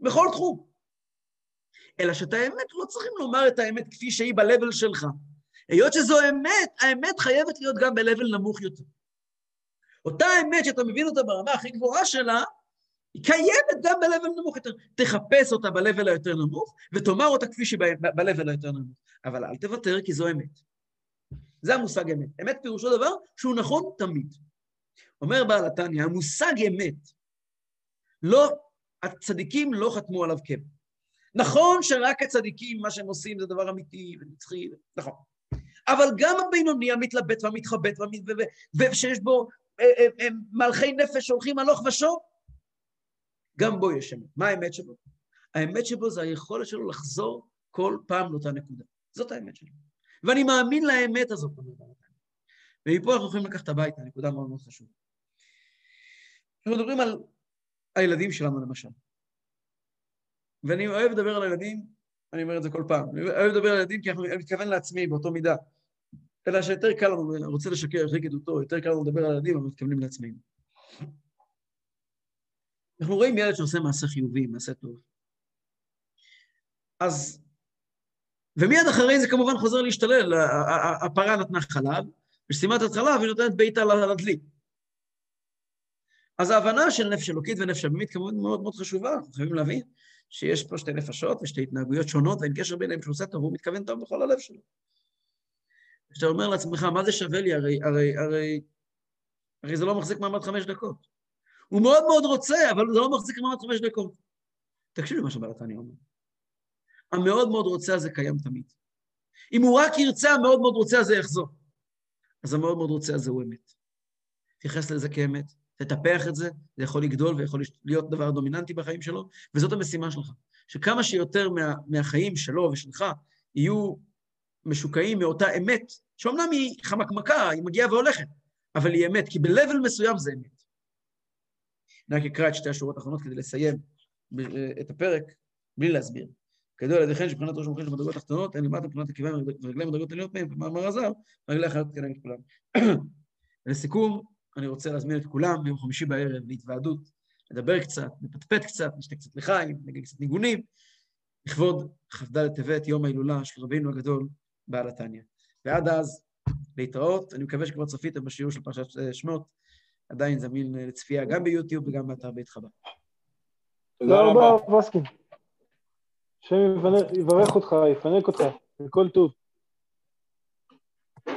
בכל תחום. אלא שאת האמת לא צריכים לומר את האמת כפי שהיא בלבל שלך. היות שזו אמת, האמת חייבת להיות גם בלבל נמוך יותר. אותה האמת שאתה מבין אותה ברמה הכי גבוהה שלה, היא קיימת גם בלבל נמוך יותר. תחפש אותה בלבל היותר נמוך, ותאמר אותה כפי שהיא בלבל היותר נמוך. אבל אל תוותר, כי זו אמת. זה המושג אמת. אמת פירושו דבר שהוא נכון תמיד. אומר בעל התניא, המושג אמת, הצדיקים לא חתמו עליו כבד. נכון שרק הצדיקים, מה שהם עושים זה דבר אמיתי ונצחי, נכון. אבל גם הבינוני המתלבט והמתחבט, ושיש בו מלכי נפש שהולכים הלוך ושוב, גם בו יש אמת. מה האמת שבו? האמת שבו זה היכולת שלו לחזור כל פעם לאותה נקודה. זאת האמת שלו. ואני מאמין לאמת הזאת. ומפה אנחנו יכולים לקחת הביתה, נקודה מאוד מאוד חשובה. אנחנו מדברים על הילדים שלנו למשל. ואני אוהב לדבר על הילדים, אני אומר את זה כל פעם, אני אוהב לדבר על הילדים כי אני מתכוון לעצמי באותו מידה, אלא שיותר קל לנו, אני רוצה לשקר אחרי כדותו, יותר קל לנו לדבר על הילדים, אבל מתכוונים לעצמנו. אנחנו רואים ילד שעושה מעשה חיובי, מעשה טוב. אז, ומיד אחרי זה כמובן חוזר להשתלל, הפרה נתנה חלב, וששימת את חלב, היא נותנת ביתה לדלי. אז ההבנה של נפש אלוקית ונפש הבמית כמובן מאוד מאוד חשובה, אנחנו חייבים להבין, שיש פה שתי נפשות ושתי התנהגויות שונות, ואין קשר ביניהם שעושה טוב, הוא מתכוון טוב בכל הלב שלו. כשאתה אומר לעצמך, מה זה שווה לי? הרי זה לא מחזיק מעמד 5 דקות. הוא מאוד מאוד רוצה, אבל זה לא מחזיק מעמד 5 דקות. תקשיב לי מה שבעל התניא אומר. המאוד מאוד רוצה הזה קיים תמיד. אם הוא רק ירצה, המאוד מאוד רוצה הזה יחזור. אז המאוד מאוד רוצה הזה הוא אמת. תייחס לזה כאמת. תטפח את זה, זה יכול לגדול ויכול להיות דבר דומיננטי בחיים שלו, וזאת המשימה שלך, שכמה שיותר מהחיים שלו ושלך יהיו משוקעים מאותה אמת, שאומנם היא חמקמקה, היא מגיעה והולכת, אבל היא אמת, כי בלבל מסוים זה אמת. אני אקרא את 2 השורות האחרונות כדי לסיים את הפרק, בלי להסביר. כידוע לדכן שבחינת ראש מוכן של מדרגות תחתונות, אין למטה מבחינת הכיוון ורגלי מדרגות עליות מהם, במאמר הזר, רגלי אחת כנגד כולם. לסיכום, אני רוצה להזמין את כולם ביום חמישי בערב להתוועדות, לדבר קצת, לפטפט קצת, נשתה קצת לחיים, נגיד קצת ניגונים, לכבוד חבד לטבת יום ההילולה של רבינו הגדול בעל התניא. ועד אז, להתראות, אני מקווה שכבר צפיתם בשיעור של פרשת שמות, עדיין זמין לצפייה גם ביוטיוב וגם באתר בית חב"ד. תודה רבה, ווסקין. השם יברך אותך, יפנק אותך, בכל טוב.